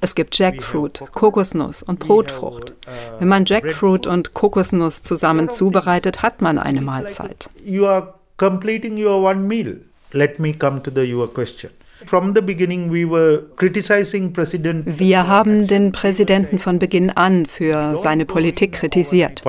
Es gibt Jackfruit, Kokosnuss und Brotfrucht. Wenn man Jackfruit und Kokosnuss zusammen zubereitet, hat man eine Mahlzeit. You are completing your one meal. Let me come to the your question. From the beginning we were criticizing President. Wir haben den Präsidenten von Beginn an für seine Politik kritisiert.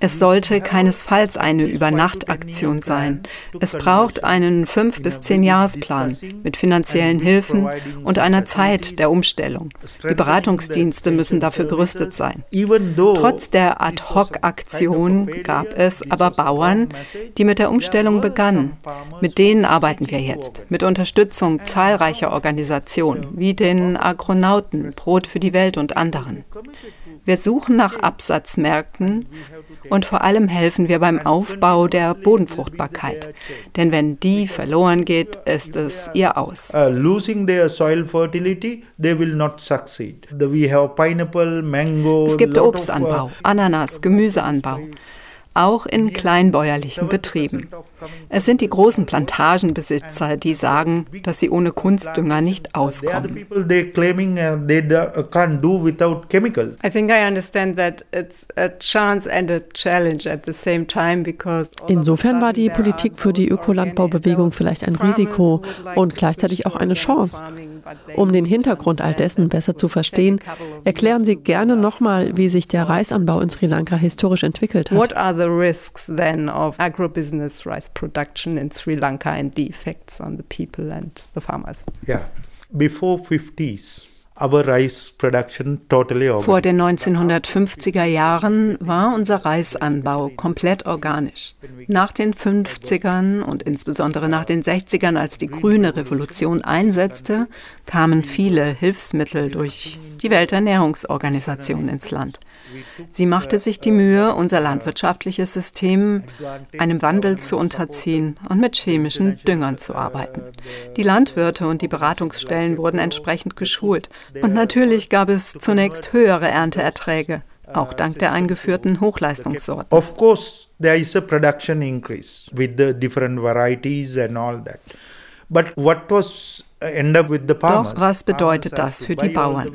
Es sollte keinesfalls eine Übernachtaktion sein. Es braucht einen fünf- bis zehn-Jahresplan mit finanziellen Hilfen und einer Zeit der Umstellung. Die Beratungsdienste müssen dafür gerüstet sein. Trotz der Ad-Hoc-Aktion gab es aber Bauern, die mit der Umstellung begannen. Mit denen arbeiten wir jetzt, mit Unterstützung zahlreicher Organisationen, wie den Agronauten, Brot für die Welt und anderen. Wir suchen nach Absatzmärkten und vor allem helfen wir beim Aufbau der Bodenfruchtbarkeit. Denn wenn die verloren geht, ist es ihr Aus. Es gibt Obstanbau, Ananas, Gemüseanbau, auch in kleinbäuerlichen Betrieben. Es sind die großen Plantagenbesitzer, die sagen, dass sie ohne Kunstdünger nicht auskommen. Insofern war die Politik für die Ökolandbaubewegung vielleicht ein Risiko und gleichzeitig auch eine Chance. Um den Hintergrund all dessen besser zu verstehen, erklären Sie gerne nochmal, wie sich der Reisanbau in Sri Lanka historisch entwickelt hat. What are the risks then of agribusiness rice production in Sri Lanka and the effects on the people and the farmers? Yeah, before fifties. Vor den neunzehnhundertfünfziger Jahren war unser Reisanbau komplett organisch. Nach den fünfzigern und insbesondere nach den sechzigern, als die grüne Revolution einsetzte, kamen viele Hilfsmittel durch die Welternährungsorganisation ins Land. Sie machte sich die Mühe, unser landwirtschaftliches System einem Wandel zu unterziehen und mit chemischen Düngern zu arbeiten. Die Landwirte und die Beratungsstellen wurden entsprechend geschult. Und natürlich gab es zunächst höhere Ernteerträge, auch dank der eingeführten Hochleistungssorten. Of course, there is a production increase with the different varieties and all that. But what was Doch was bedeutet das für die Bauern?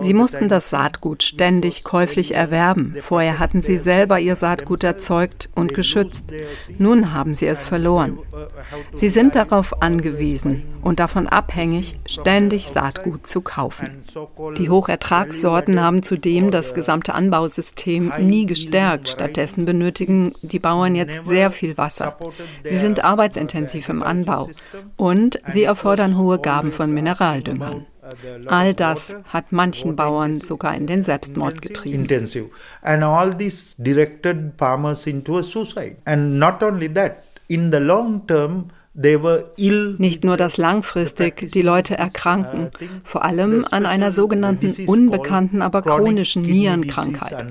Sie mussten das Saatgut ständig käuflich erwerben. Vorher hatten sie selber ihr Saatgut erzeugt und geschützt. Nun haben sie es verloren. Sie sind darauf angewiesen und davon abhängig, ständig Saatgut zu kaufen. Die Hochertragssorten haben zudem das gesamte Anbausystem nie gestärkt. Stattdessen benötigen die Bauern jetzt sehr viel Wasser. Sie sind arbeitsintensiv im Anbau und sie erfordern hohe Gaben von Mineraldüngern. All das hat manchen Bauern sogar in den Selbstmord getrieben. And all this directed farmers into a suicide. And not only that, in the long term they were ill. Nicht nur, dass langfristig die Leute erkranken, vor allem an einer sogenannten unbekannten, aber chronischen Nierenkrankheit.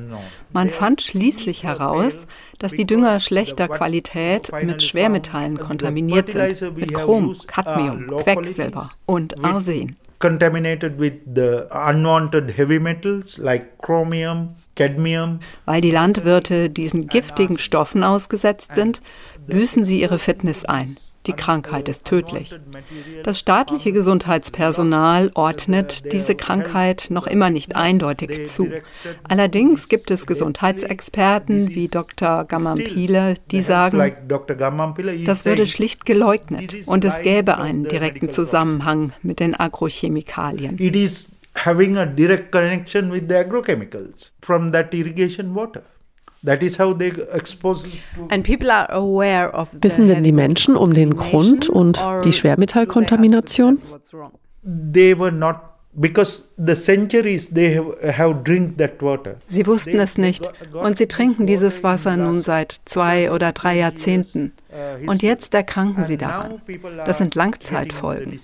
Man fand schließlich heraus, dass die Dünger schlechter Qualität mit Schwermetallen kontaminiert sind, mit Chrom, Cadmium, Quecksilber und Arsen. Contaminated with the unwanted heavy metals like chromium, cadmium. Weil die Landwirte diesen giftigen Stoffen ausgesetzt sind, büßen sie ihre Fitness ein. Die Krankheit ist tödlich. Das staatliche Gesundheitspersonal ordnet diese Krankheit noch immer nicht eindeutig zu. Allerdings gibt es Gesundheitsexperten wie Doktor Gamampile, die sagen, das würde schlicht geleugnet und es gäbe einen direkten Zusammenhang mit den Agrochemikalien. Having a direct connection with the agrochemicals from that irrigation water. That is how they expose to and people are aware of the Wissen denn die Menschen um den Grund und die Schwermetallkontamination? They were not because the centuries they have, have drink that water. Sie wussten es nicht und sie trinken dieses Wasser nun seit zwei oder drei Jahrzehnten. Und jetzt erkranken sie daran. Das sind Langzeitfolgen.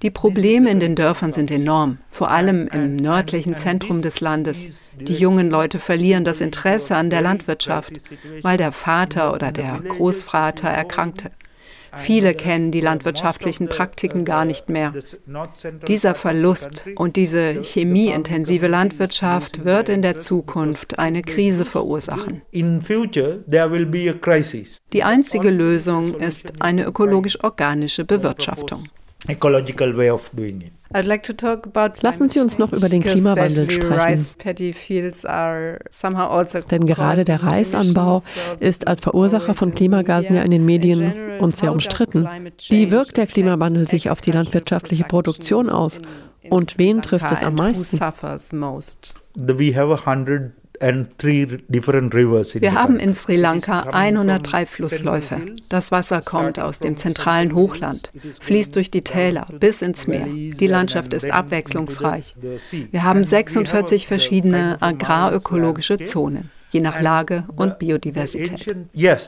Die Probleme in den Dörfern sind enorm, vor allem im nördlichen Zentrum des Landes. Die jungen Leute verlieren das Interesse an der Landwirtschaft, weil der Vater oder der Großvater erkrankte. Viele kennen die landwirtschaftlichen Praktiken gar nicht mehr. Dieser Verlust und diese chemieintensive Landwirtschaft wird in der Zukunft eine Krise verursachen. Die einzige Lösung ist eine ökologisch-organische Bewirtschaftung. Lassen Sie uns noch über den Klimawandel sprechen. Denn gerade der Reisanbau ist als Verursacher von Klimagasen ja in den Medien und sehr umstritten. Wie wirkt der Klimawandel sich auf die landwirtschaftliche Produktion aus? Und wen trifft es am meisten? Wir haben in Sri Lanka hundertdrei Flussläufe. Das Wasser kommt aus dem zentralen Hochland, fließt durch die Täler bis ins Meer. Die Landschaft ist abwechslungsreich. Wir haben sechsundvierzig verschiedene agrarökologische Zonen, je nach Lage und Biodiversität. Wir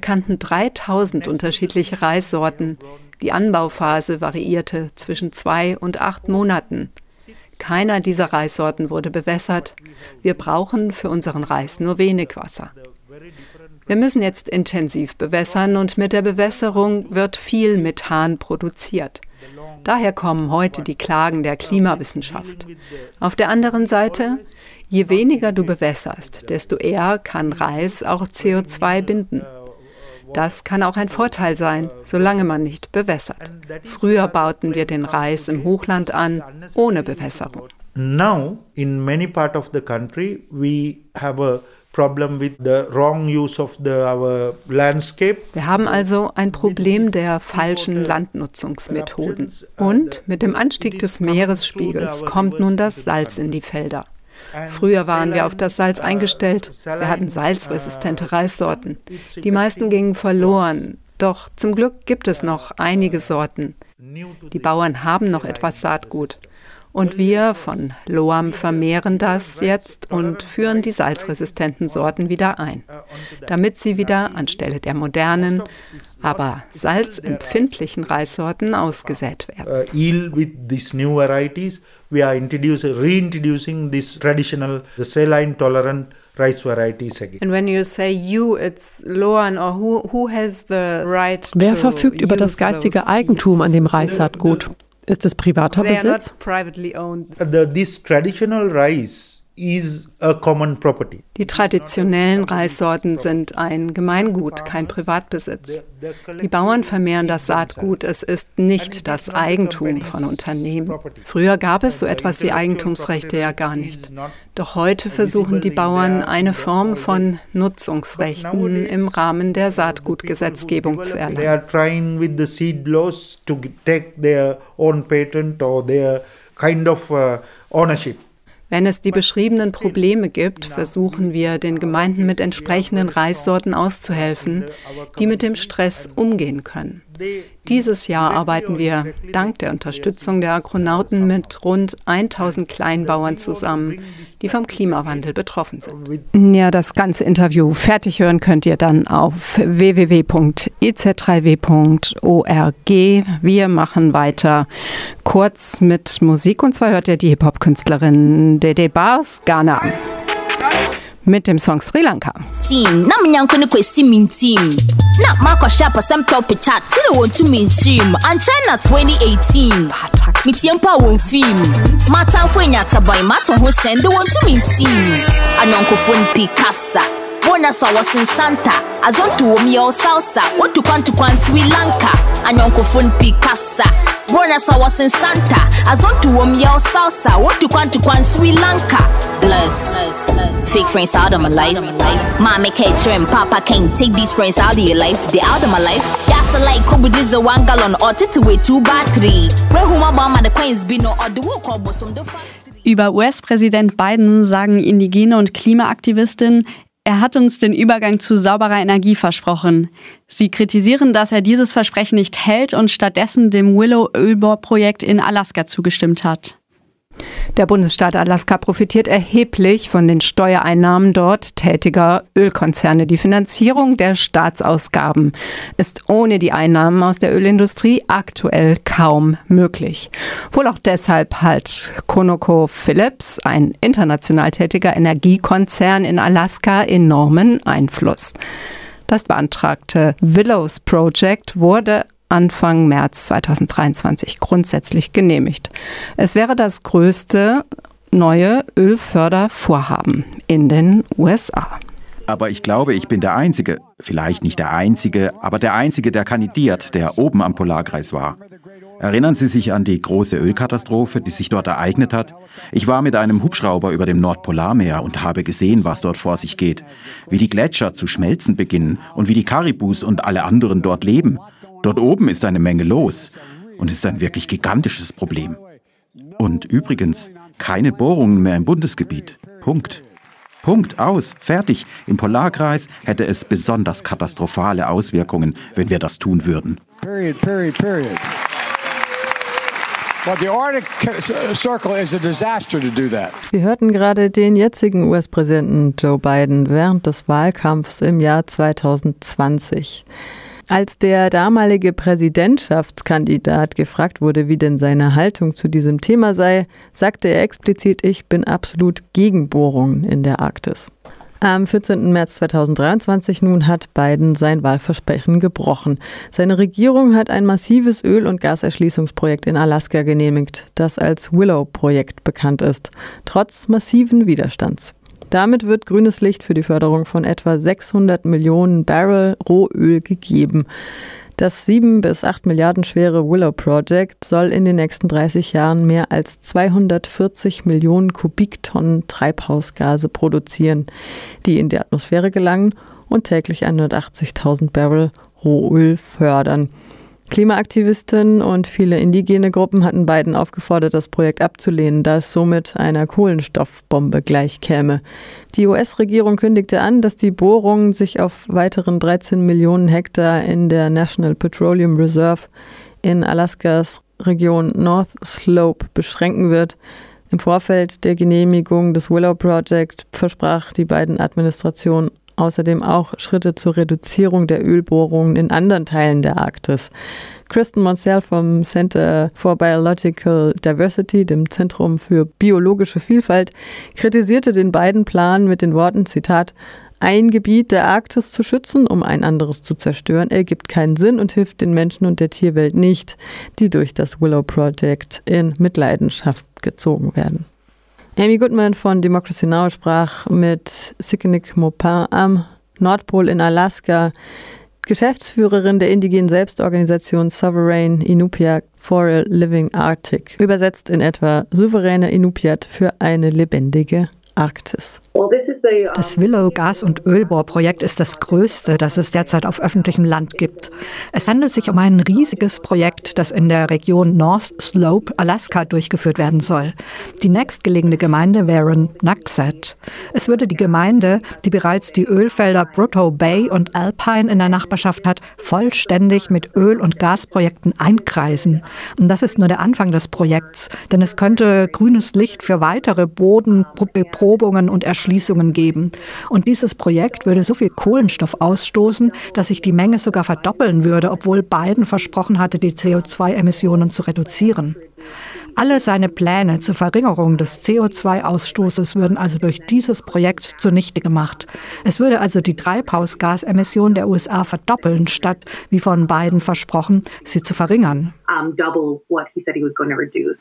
kannten dreitausend unterschiedliche Reissorten. Die Anbauphase variierte zwischen zwei und acht Monaten. Keiner dieser Reissorten wurde bewässert. Wir brauchen für unseren Reis nur wenig Wasser. Wir müssen jetzt intensiv bewässern und mit der Bewässerung wird viel Methan produziert. Daher kommen heute die Klagen der Klimawissenschaft. Auf der anderen Seite, je weniger du bewässerst, desto eher kann Reis auch C O zwei binden. Das kann auch ein Vorteil sein, solange man nicht bewässert. Früher bauten wir den Reis im Hochland an, ohne Bewässerung. Now in many part of the country we have a problem with the wrong use of the our landscape. Wir haben also ein Problem der falschen Landnutzungsmethoden. Und mit dem Anstieg des Meeresspiegels kommt nun das Salz in die Felder. Früher waren wir auf das Salz eingestellt. Wir hatten salzresistente Reissorten. Die meisten gingen verloren Doch zum Glück gibt es noch einige Sorten. Die Bauern haben noch etwas Saatgut. Und wir von L O A M vermehren das jetzt und führen die salzresistenten Sorten wieder ein, damit sie wieder anstelle der modernen, aber salzempfindlichen Reissorten ausgesät werden. Yield with these new varieties, we are reintroducing these traditional, the saline tolerant rice varieties again. And when you say you, it's Loan or who who has the right to? Wer verfügt über das geistige Eigentum an dem Reissaatgut? Ist es privater Besitz? Die traditionellen Reissorten sind ein Gemeingut, kein Privatbesitz. Die Bauern vermehren das Saatgut, es ist nicht das Eigentum von Unternehmen. Früher gab es so etwas wie Eigentumsrechte ja gar nicht. Doch heute versuchen die Bauern, eine Form von Nutzungsrechten im Rahmen der Saatgutgesetzgebung zu erlangen. Wenn es die beschriebenen Probleme gibt, versuchen wir, den Gemeinden mit entsprechenden Reissorten auszuhelfen, die mit dem Stress umgehen können. Dieses Jahr arbeiten wir dank der Unterstützung der Agronauten mit rund tausend Kleinbauern zusammen, die vom Klimawandel betroffen sind. Ja, das ganze Interview fertig hören könnt ihr dann auf w w w punkt i z drei w punkt org. Wir machen weiter kurz mit Musik, und zwar hört ihr die Hip-Hop-Künstlerin Dede Bars, Ghana, mit dem Song Sri Lanka. Team, na minyanko ni kwesi min team. Na mako shapa sam topi chat. Tiri wontu min team. And China twenty eighteen. Batak. Mi tiempa won film. Mata fwenya tabai. Mato ho sende wontu min team. Anonko phone Picasa. Wona so was in Santa. Azontu wo mi o salsa. Wotu kwantu kwan Sri Lanka. Anonko phone Picasa. Wona so was in Santa. Azontu wo mi o salsa. Wotu kwantu kwan Sri Lanka. Bless. Bless. Bless. Fake friends out of my life. Mommy can't trim, Papa can't take these friends out of your life. They out of my life. That's a like Kobe this a one gallon or take away two by three. Where who my mom and the queens be no or the walk or bosom the fight. Über U S-Präsident Biden sagen Indigene und Klimaaktivistinnen, er hat uns den Übergang zu sauberer Energie versprochen. Sie kritisieren, dass er dieses Versprechen nicht hält und stattdessen dem Willow-Ölbohrprojekt in Alaska zugestimmt hat. Der Bundesstaat Alaska profitiert erheblich von den Steuereinnahmen dort tätiger Ölkonzerne. Die Finanzierung der Staatsausgaben ist ohne die Einnahmen aus der Ölindustrie aktuell kaum möglich. Wohl auch deshalb hat ConocoPhillips, ein international tätiger Energiekonzern in Alaska, enormen Einfluss. Das beantragte Willows Project wurde Anfang März zweitausenddreiundzwanzig grundsätzlich genehmigt. Es wäre das größte neue Ölfördervorhaben in den U S A. Aber ich glaube, ich bin der Einzige, vielleicht nicht der Einzige, aber der Einzige, der kandidiert, der oben am Polarkreis war. Erinnern Sie sich an die große Ölkatastrophe, die sich dort ereignet hat? Ich war mit einem Hubschrauber über dem Nordpolarmeer und habe gesehen, was dort vor sich geht. Wie die Gletscher zu schmelzen beginnen und wie die Karibus und alle anderen dort leben. Dort oben ist eine Menge los und ist ein wirklich gigantisches Problem. Und übrigens, keine Bohrungen mehr im Bundesgebiet. Punkt. Punkt, aus, fertig. Im Polarkreis hätte es besonders katastrophale Auswirkungen, wenn wir das tun würden. Period, period, period. Wir hörten gerade den jetzigen U S-Präsidenten Joe Biden während des Wahlkampfs im Jahr zweitausendzwanzig. Als der damalige Präsidentschaftskandidat gefragt wurde, wie denn seine Haltung zu diesem Thema sei, sagte er explizit, ich bin absolut gegen Bohrungen in der Arktis. Am vierzehnten März zweitausenddreiundzwanzig nun hat Biden sein Wahlversprechen gebrochen. Seine Regierung hat ein massives Öl- und Gaserschließungsprojekt in Alaska genehmigt, das als Willow-Projekt bekannt ist, trotz massiven Widerstands. Damit wird grünes Licht für die Förderung von etwa sechshundert Millionen Barrel Rohöl gegeben. Das sieben bis acht Milliarden schwere Willow Project soll in den nächsten dreißig Jahren mehr als zweihundertvierzig Millionen Kubiktonnen Treibhausgase produzieren, die in die Atmosphäre gelangen und täglich hundertachtzigtausend Barrel Rohöl fördern. Klimaaktivistinnen und viele indigene Gruppen hatten Biden aufgefordert, das Projekt abzulehnen, da es somit einer Kohlenstoffbombe gleichkäme. Die U S-Regierung kündigte an, dass die Bohrungen sich auf weiteren dreizehn Millionen Hektar in der National Petroleum Reserve in Alaskas Region North Slope beschränken wird. Im Vorfeld der Genehmigung des Willow Project versprach die Biden-Administration außerdem auch Schritte zur Reduzierung der Ölbohrungen in anderen Teilen der Arktis. Kristen Monsell vom Center for Biological Diversity, dem Zentrum für biologische Vielfalt, kritisierte den beiden Plan mit den Worten, Zitat, ein Gebiet der Arktis zu schützen, um ein anderes zu zerstören, ergibt keinen Sinn und hilft den Menschen und der Tierwelt nicht, die durch das Willow Project in Mitleidenschaft gezogen werden. Amy Goodman von Democracy Now! Sprach mit Siqiñiq Maupin am Nordpol in Alaska, Geschäftsführerin der indigenen Selbstorganisation Sovereign Inupiat for a Living Arctic, übersetzt in etwa souveräne Inupiat für eine lebendige Arktis. Das Willow Gas- und Ölbohrprojekt ist das größte, das es derzeit auf öffentlichem Land gibt. Es handelt sich um ein riesiges Projekt, das in der Region North Slope, Alaska, durchgeführt werden soll. Die nächstgelegene Gemeinde wäre Nokset. Es würde die Gemeinde, die bereits die Ölfelder Brutto Bay und Alpine in der Nachbarschaft hat, vollständig mit Öl- und Gasprojekten einkreisen. Und das ist nur der Anfang des Projekts, denn es könnte grünes Licht für weitere Bodenbeprobungen und Erschließungen Schließungen geben. Und dieses Projekt würde so viel Kohlenstoff ausstoßen, dass sich die Menge sogar verdoppeln würde, obwohl Biden versprochen hatte, die C O zwei Emissionen zu reduzieren. Alle seine Pläne zur Verringerung des C O zwei Ausstoßes würden also durch dieses Projekt zunichte gemacht. Es würde also die Treibhausgasemissionen der U S A verdoppeln, statt, wie von Biden versprochen, sie zu verringern. Um, double what he said he was going to reduce.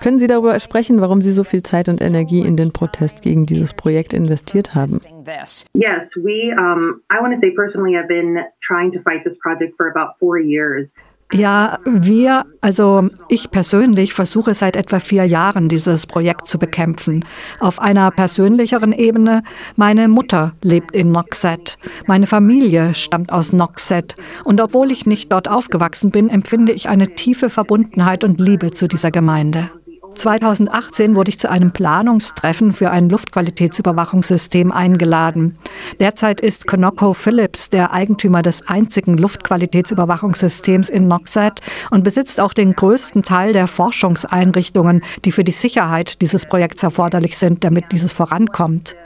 Können Sie darüber sprechen, warum Sie so viel Zeit und Energie in den Protest gegen dieses Projekt investiert haben? Ja, wir, also ich persönlich versuche seit etwa vier Jahren, dieses Projekt zu bekämpfen. Auf einer persönlicheren Ebene, meine Mutter lebt in Nokset. Meine Familie stammt aus Nokset. Und obwohl ich nicht dort aufgewachsen bin, empfinde ich eine tiefe Verbundenheit und Liebe zu dieser Gemeinde. zweitausendachtzehn wurde ich zu einem Planungstreffen für ein Luftqualitätsüberwachungssystem eingeladen. Derzeit ist ConocoPhillips der Eigentümer des einzigen Luftqualitätsüberwachungssystems in Nokset und besitzt auch den größten Teil der Forschungseinrichtungen, die für die Sicherheit dieses Projekts erforderlich sind, damit dieses vorankommt.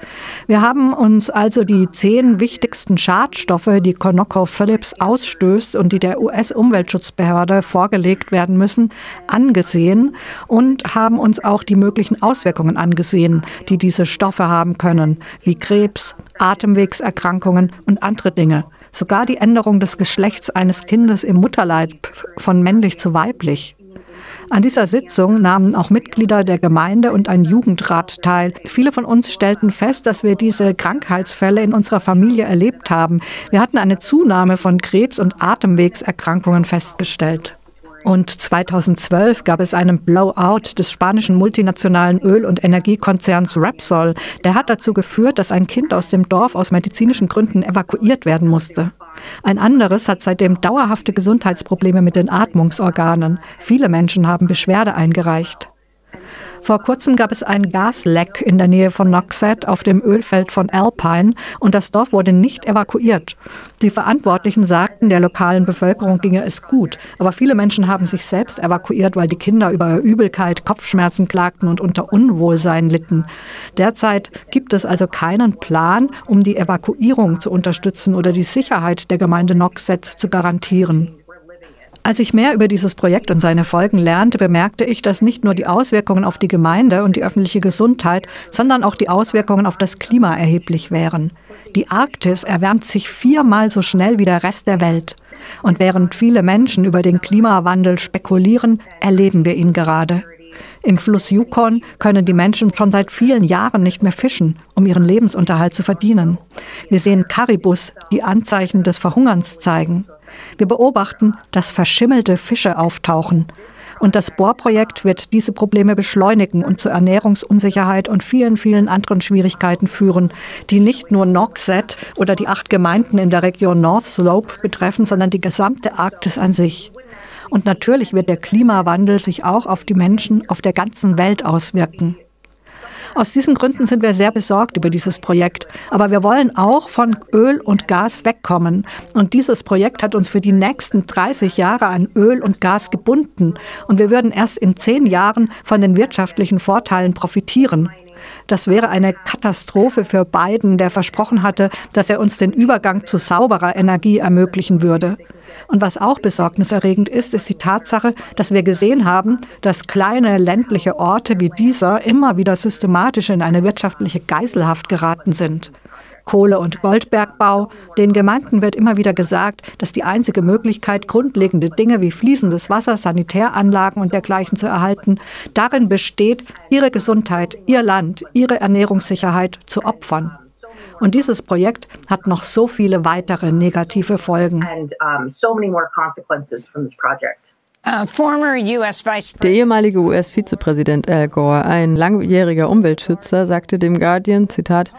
Wir haben uns also die zehn wichtigsten Schadstoffe, die ConocoPhillips ausstößt und die der U S-Umweltschutzbehörde vorgelegt werden müssen, angesehen und haben uns auch die möglichen Auswirkungen angesehen, die diese Stoffe haben können, wie Krebs, Atemwegserkrankungen und andere Dinge. Sogar die Änderung des Geschlechts eines Kindes im Mutterleib von männlich zu weiblich. An dieser Sitzung nahmen auch Mitglieder der Gemeinde und ein Jugendrat teil. Viele von uns stellten fest, dass wir diese Krankheitsfälle in unserer Familie erlebt haben. Wir hatten eine Zunahme von Krebs- und Atemwegserkrankungen festgestellt. Und zweitausendzwölf gab es einen Blowout des spanischen multinationalen Öl- und Energiekonzerns Repsol. Der hat dazu geführt, dass ein Kind aus dem Dorf aus medizinischen Gründen evakuiert werden musste. Ein anderes hat seitdem dauerhafte Gesundheitsprobleme mit den Atmungsorganen. Viele Menschen haben Beschwerde eingereicht. Vor kurzem gab es ein Gasleck in der Nähe von Nokset auf dem Ölfeld von Alpine und das Dorf wurde nicht evakuiert. Die Verantwortlichen sagten, der lokalen Bevölkerung ginge es gut, aber viele Menschen haben sich selbst evakuiert, weil die Kinder über Übelkeit, Kopfschmerzen klagten und unter Unwohlsein litten. Derzeit gibt es also keinen Plan, um die Evakuierung zu unterstützen oder die Sicherheit der Gemeinde Nokset zu garantieren. Als ich mehr über dieses Projekt und seine Folgen lernte, bemerkte ich, dass nicht nur die Auswirkungen auf die Gemeinde und die öffentliche Gesundheit, sondern auch die Auswirkungen auf das Klima erheblich wären. Die Arktis erwärmt sich viermal so schnell wie der Rest der Welt. Und während viele Menschen über den Klimawandel spekulieren, erleben wir ihn gerade. Im Fluss Yukon können die Menschen schon seit vielen Jahren nicht mehr fischen, um ihren Lebensunterhalt zu verdienen. Wir sehen Karibus, die Anzeichen des Verhungerns zeigen. Wir beobachten, dass verschimmelte Fische auftauchen. Und das Bohrprojekt wird diese Probleme beschleunigen und zu Ernährungsunsicherheit und vielen, vielen anderen Schwierigkeiten führen, die nicht nur Nokset oder die acht Gemeinden in der Region North Slope betreffen, sondern die gesamte Arktis an sich. Und natürlich wird der Klimawandel sich auch auf die Menschen auf der ganzen Welt auswirken. Aus diesen Gründen sind wir sehr besorgt über dieses Projekt. Aber wir wollen auch von Öl und Gas wegkommen. Und dieses Projekt hat uns für die nächsten dreißig Jahre an Öl und Gas gebunden. Und wir würden erst in zehn Jahren von den wirtschaftlichen Vorteilen profitieren. Das wäre eine Katastrophe für Biden, der versprochen hatte, dass er uns den Übergang zu sauberer Energie ermöglichen würde. Und was auch besorgniserregend ist, ist die Tatsache, dass wir gesehen haben, dass kleine ländliche Orte wie dieser immer wieder systematisch in eine wirtschaftliche Geiselhaft geraten sind. Kohle- und Goldbergbau. Den Gemeinden wird immer wieder gesagt, dass die einzige Möglichkeit, grundlegende Dinge wie fließendes Wasser, Sanitäranlagen und dergleichen zu erhalten, darin besteht, ihre Gesundheit, ihr Land, ihre Ernährungssicherheit zu opfern. Und dieses Projekt hat noch so viele weitere negative Folgen. Der ehemalige U S-Vizepräsident Al Gore, ein langjähriger Umweltschützer, sagte dem Guardian, Zitat,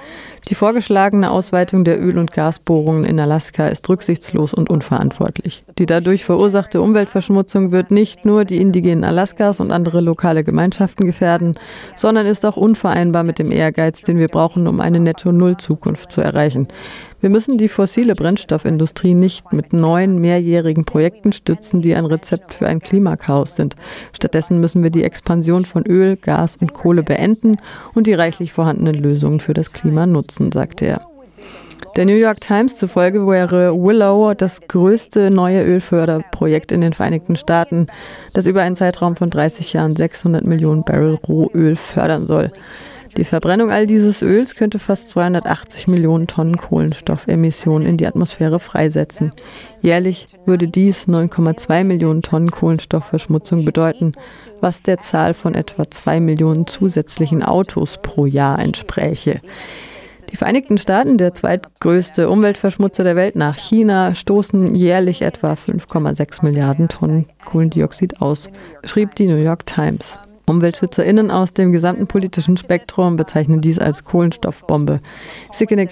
die vorgeschlagene Ausweitung der Öl- und Gasbohrungen in Alaska ist rücksichtslos und unverantwortlich. Die dadurch verursachte Umweltverschmutzung wird nicht nur die indigenen Alaskas und andere lokale Gemeinschaften gefährden, sondern ist auch unvereinbar mit dem Ehrgeiz, den wir brauchen, um eine Netto-Null-Zukunft zu erreichen. Wir müssen die fossile Brennstoffindustrie nicht mit neuen mehrjährigen Projekten stützen, die ein Rezept für ein Klimakaos sind. Stattdessen müssen wir die Expansion von Öl, Gas und Kohle beenden und die reichlich vorhandenen Lösungen für das Klima nutzen, sagte er. Der New York Times zufolge wäre Willow das größte neue Ölförderprojekt in den Vereinigten Staaten, das über einen Zeitraum von dreißig Jahren sechshundert Millionen Barrel Rohöl fördern soll. Die Verbrennung all dieses Öls könnte fast zweihundertachtzig Millionen Tonnen Kohlenstoffemissionen in die Atmosphäre freisetzen. Jährlich würde dies neun Komma zwei Millionen Tonnen Kohlenstoffverschmutzung bedeuten, was der Zahl von etwa zwei Millionen zusätzlichen Autos pro Jahr entspräche. Die Vereinigten Staaten, der zweitgrößte Umweltverschmutzer der Welt nach China, stoßen jährlich etwa fünf Komma sechs Milliarden Tonnen Kohlendioxid aus, schrieb die New York Times. UmweltschützerInnen aus dem gesamten politischen Spektrum bezeichnen dies als Kohlenstoffbombe. Siqiñiq,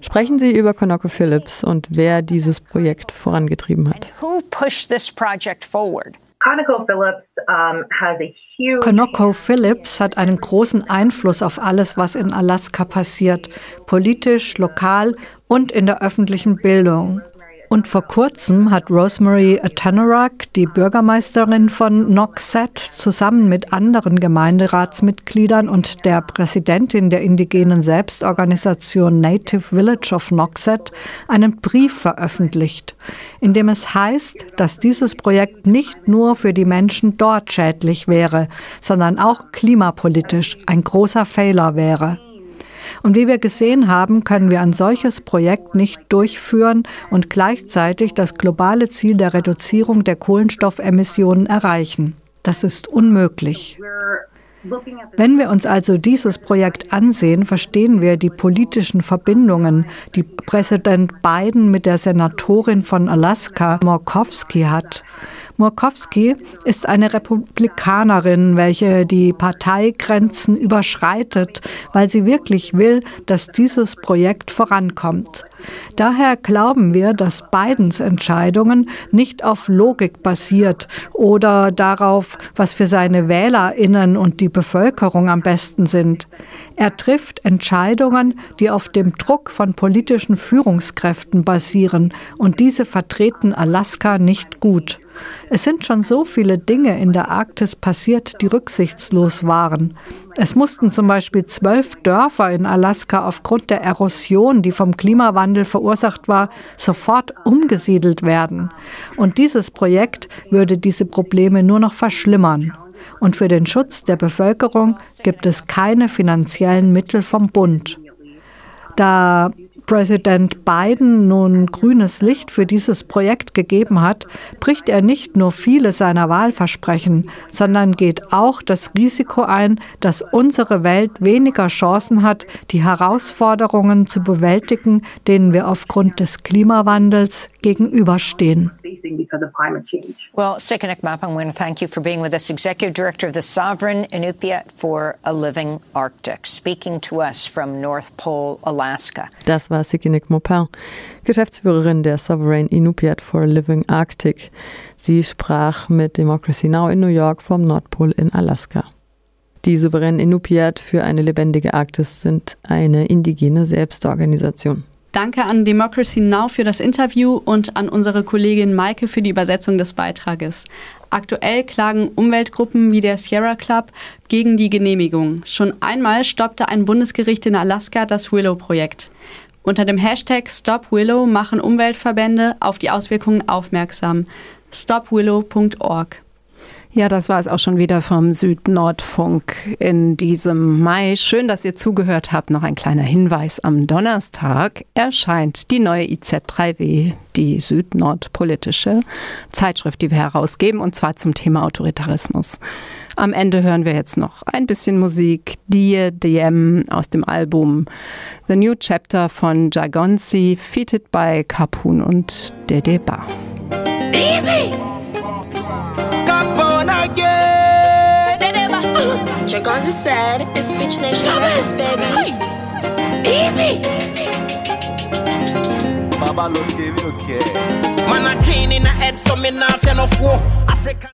sprechen Sie über ConocoPhillips und wer dieses Projekt vorangetrieben hat. Who pushed this project forward? ConocoPhillips um, has a huge ConocoPhillips hat einen großen Einfluss auf alles, was in Alaska passiert, politisch, lokal und in der öffentlichen Bildung. Und vor kurzem hat Rosemary Atenarak, die Bürgermeisterin von Nokset, zusammen mit anderen Gemeinderatsmitgliedern und der Präsidentin der indigenen Selbstorganisation Native Village of Nokset einen Brief veröffentlicht, in dem es heißt, dass dieses Projekt nicht nur für die Menschen dort schädlich wäre, sondern auch klimapolitisch ein großer Fehler wäre. Und wie wir gesehen haben, können wir ein solches Projekt nicht durchführen und gleichzeitig das globale Ziel der Reduzierung der Kohlenstoffemissionen erreichen. Das ist unmöglich. Wenn wir uns also dieses Projekt ansehen, verstehen wir die politischen Verbindungen, die Präsident Biden mit der Senatorin von Alaska, Murkowski, hat. Murkowski ist eine Republikanerin, welche die Parteigrenzen überschreitet, weil sie wirklich will, dass dieses Projekt vorankommt. Daher glauben wir, dass Bidens Entscheidungen nicht auf Logik basiert oder darauf, was für seine WählerInnen und die Bevölkerung am besten sind. Er trifft Entscheidungen, die auf dem Druck von politischen Führungskräften basieren, und diese vertreten Alaska nicht gut. Es sind schon so viele Dinge in der Arktis passiert, die rücksichtslos waren. Es mussten zum Beispiel zwölf Dörfer in Alaska aufgrund der Erosion, die vom Klimawandel verursacht war, sofort umgesiedelt werden. Und dieses Projekt würde diese Probleme nur noch verschlimmern. Und für den Schutz der Bevölkerung gibt es keine finanziellen Mittel vom Bund. Da Präsident Biden nun grünes Licht für dieses Projekt gegeben hat, bricht er nicht nur viele seiner Wahlversprechen, sondern geht auch das Risiko ein, dass unsere Welt weniger Chancen hat, die Herausforderungen zu bewältigen, denen wir aufgrund des Klimawandels gegenüberstehen. Well, Siqiñiq Maupin, I want to thank you for being with us, Executive Director of the Sovereign Inupiat for a Living Arctic, speaking to us from North Pole, Alaska. Das war Siqiñiq Maupin, Geschäftsführerin der Sovereign Inupiat for a Living Arctic. Sie sprach mit Democracy Now! In New York vom Nordpol in Alaska. Die Souveränen Inupiat für eine lebendige Arktis sind eine indigene Selbstorganisation. Danke an Democracy Now! Für das Interview und an unsere Kollegin Maike für die Übersetzung des Beitrages. Aktuell klagen Umweltgruppen wie der Sierra Club gegen die Genehmigung. Schon einmal stoppte ein Bundesgericht in Alaska das Willow-Projekt. Unter dem Hashtag Stop Willow machen Umweltverbände auf die Auswirkungen aufmerksam. stop willow dot org. Ja, das war es auch schon wieder vom Südnordfunk in diesem Mai. Schön, dass ihr zugehört habt. Noch ein kleiner Hinweis: Am Donnerstag erscheint die neue I Z drei W, die südnordpolitische Zeitschrift, die wir herausgeben, und zwar zum Thema Autoritarismus. Am Ende hören wir jetzt noch ein bisschen Musik. Dear D M aus dem Album The New Chapter von Jagonsi, featured by Kapun und Dede Bars. Easy! Jagonsi said, it's bitch nation rights, baby. Easy! Baba, look, give you a care. Man, I can't in the head, so me not ten of war. Africa.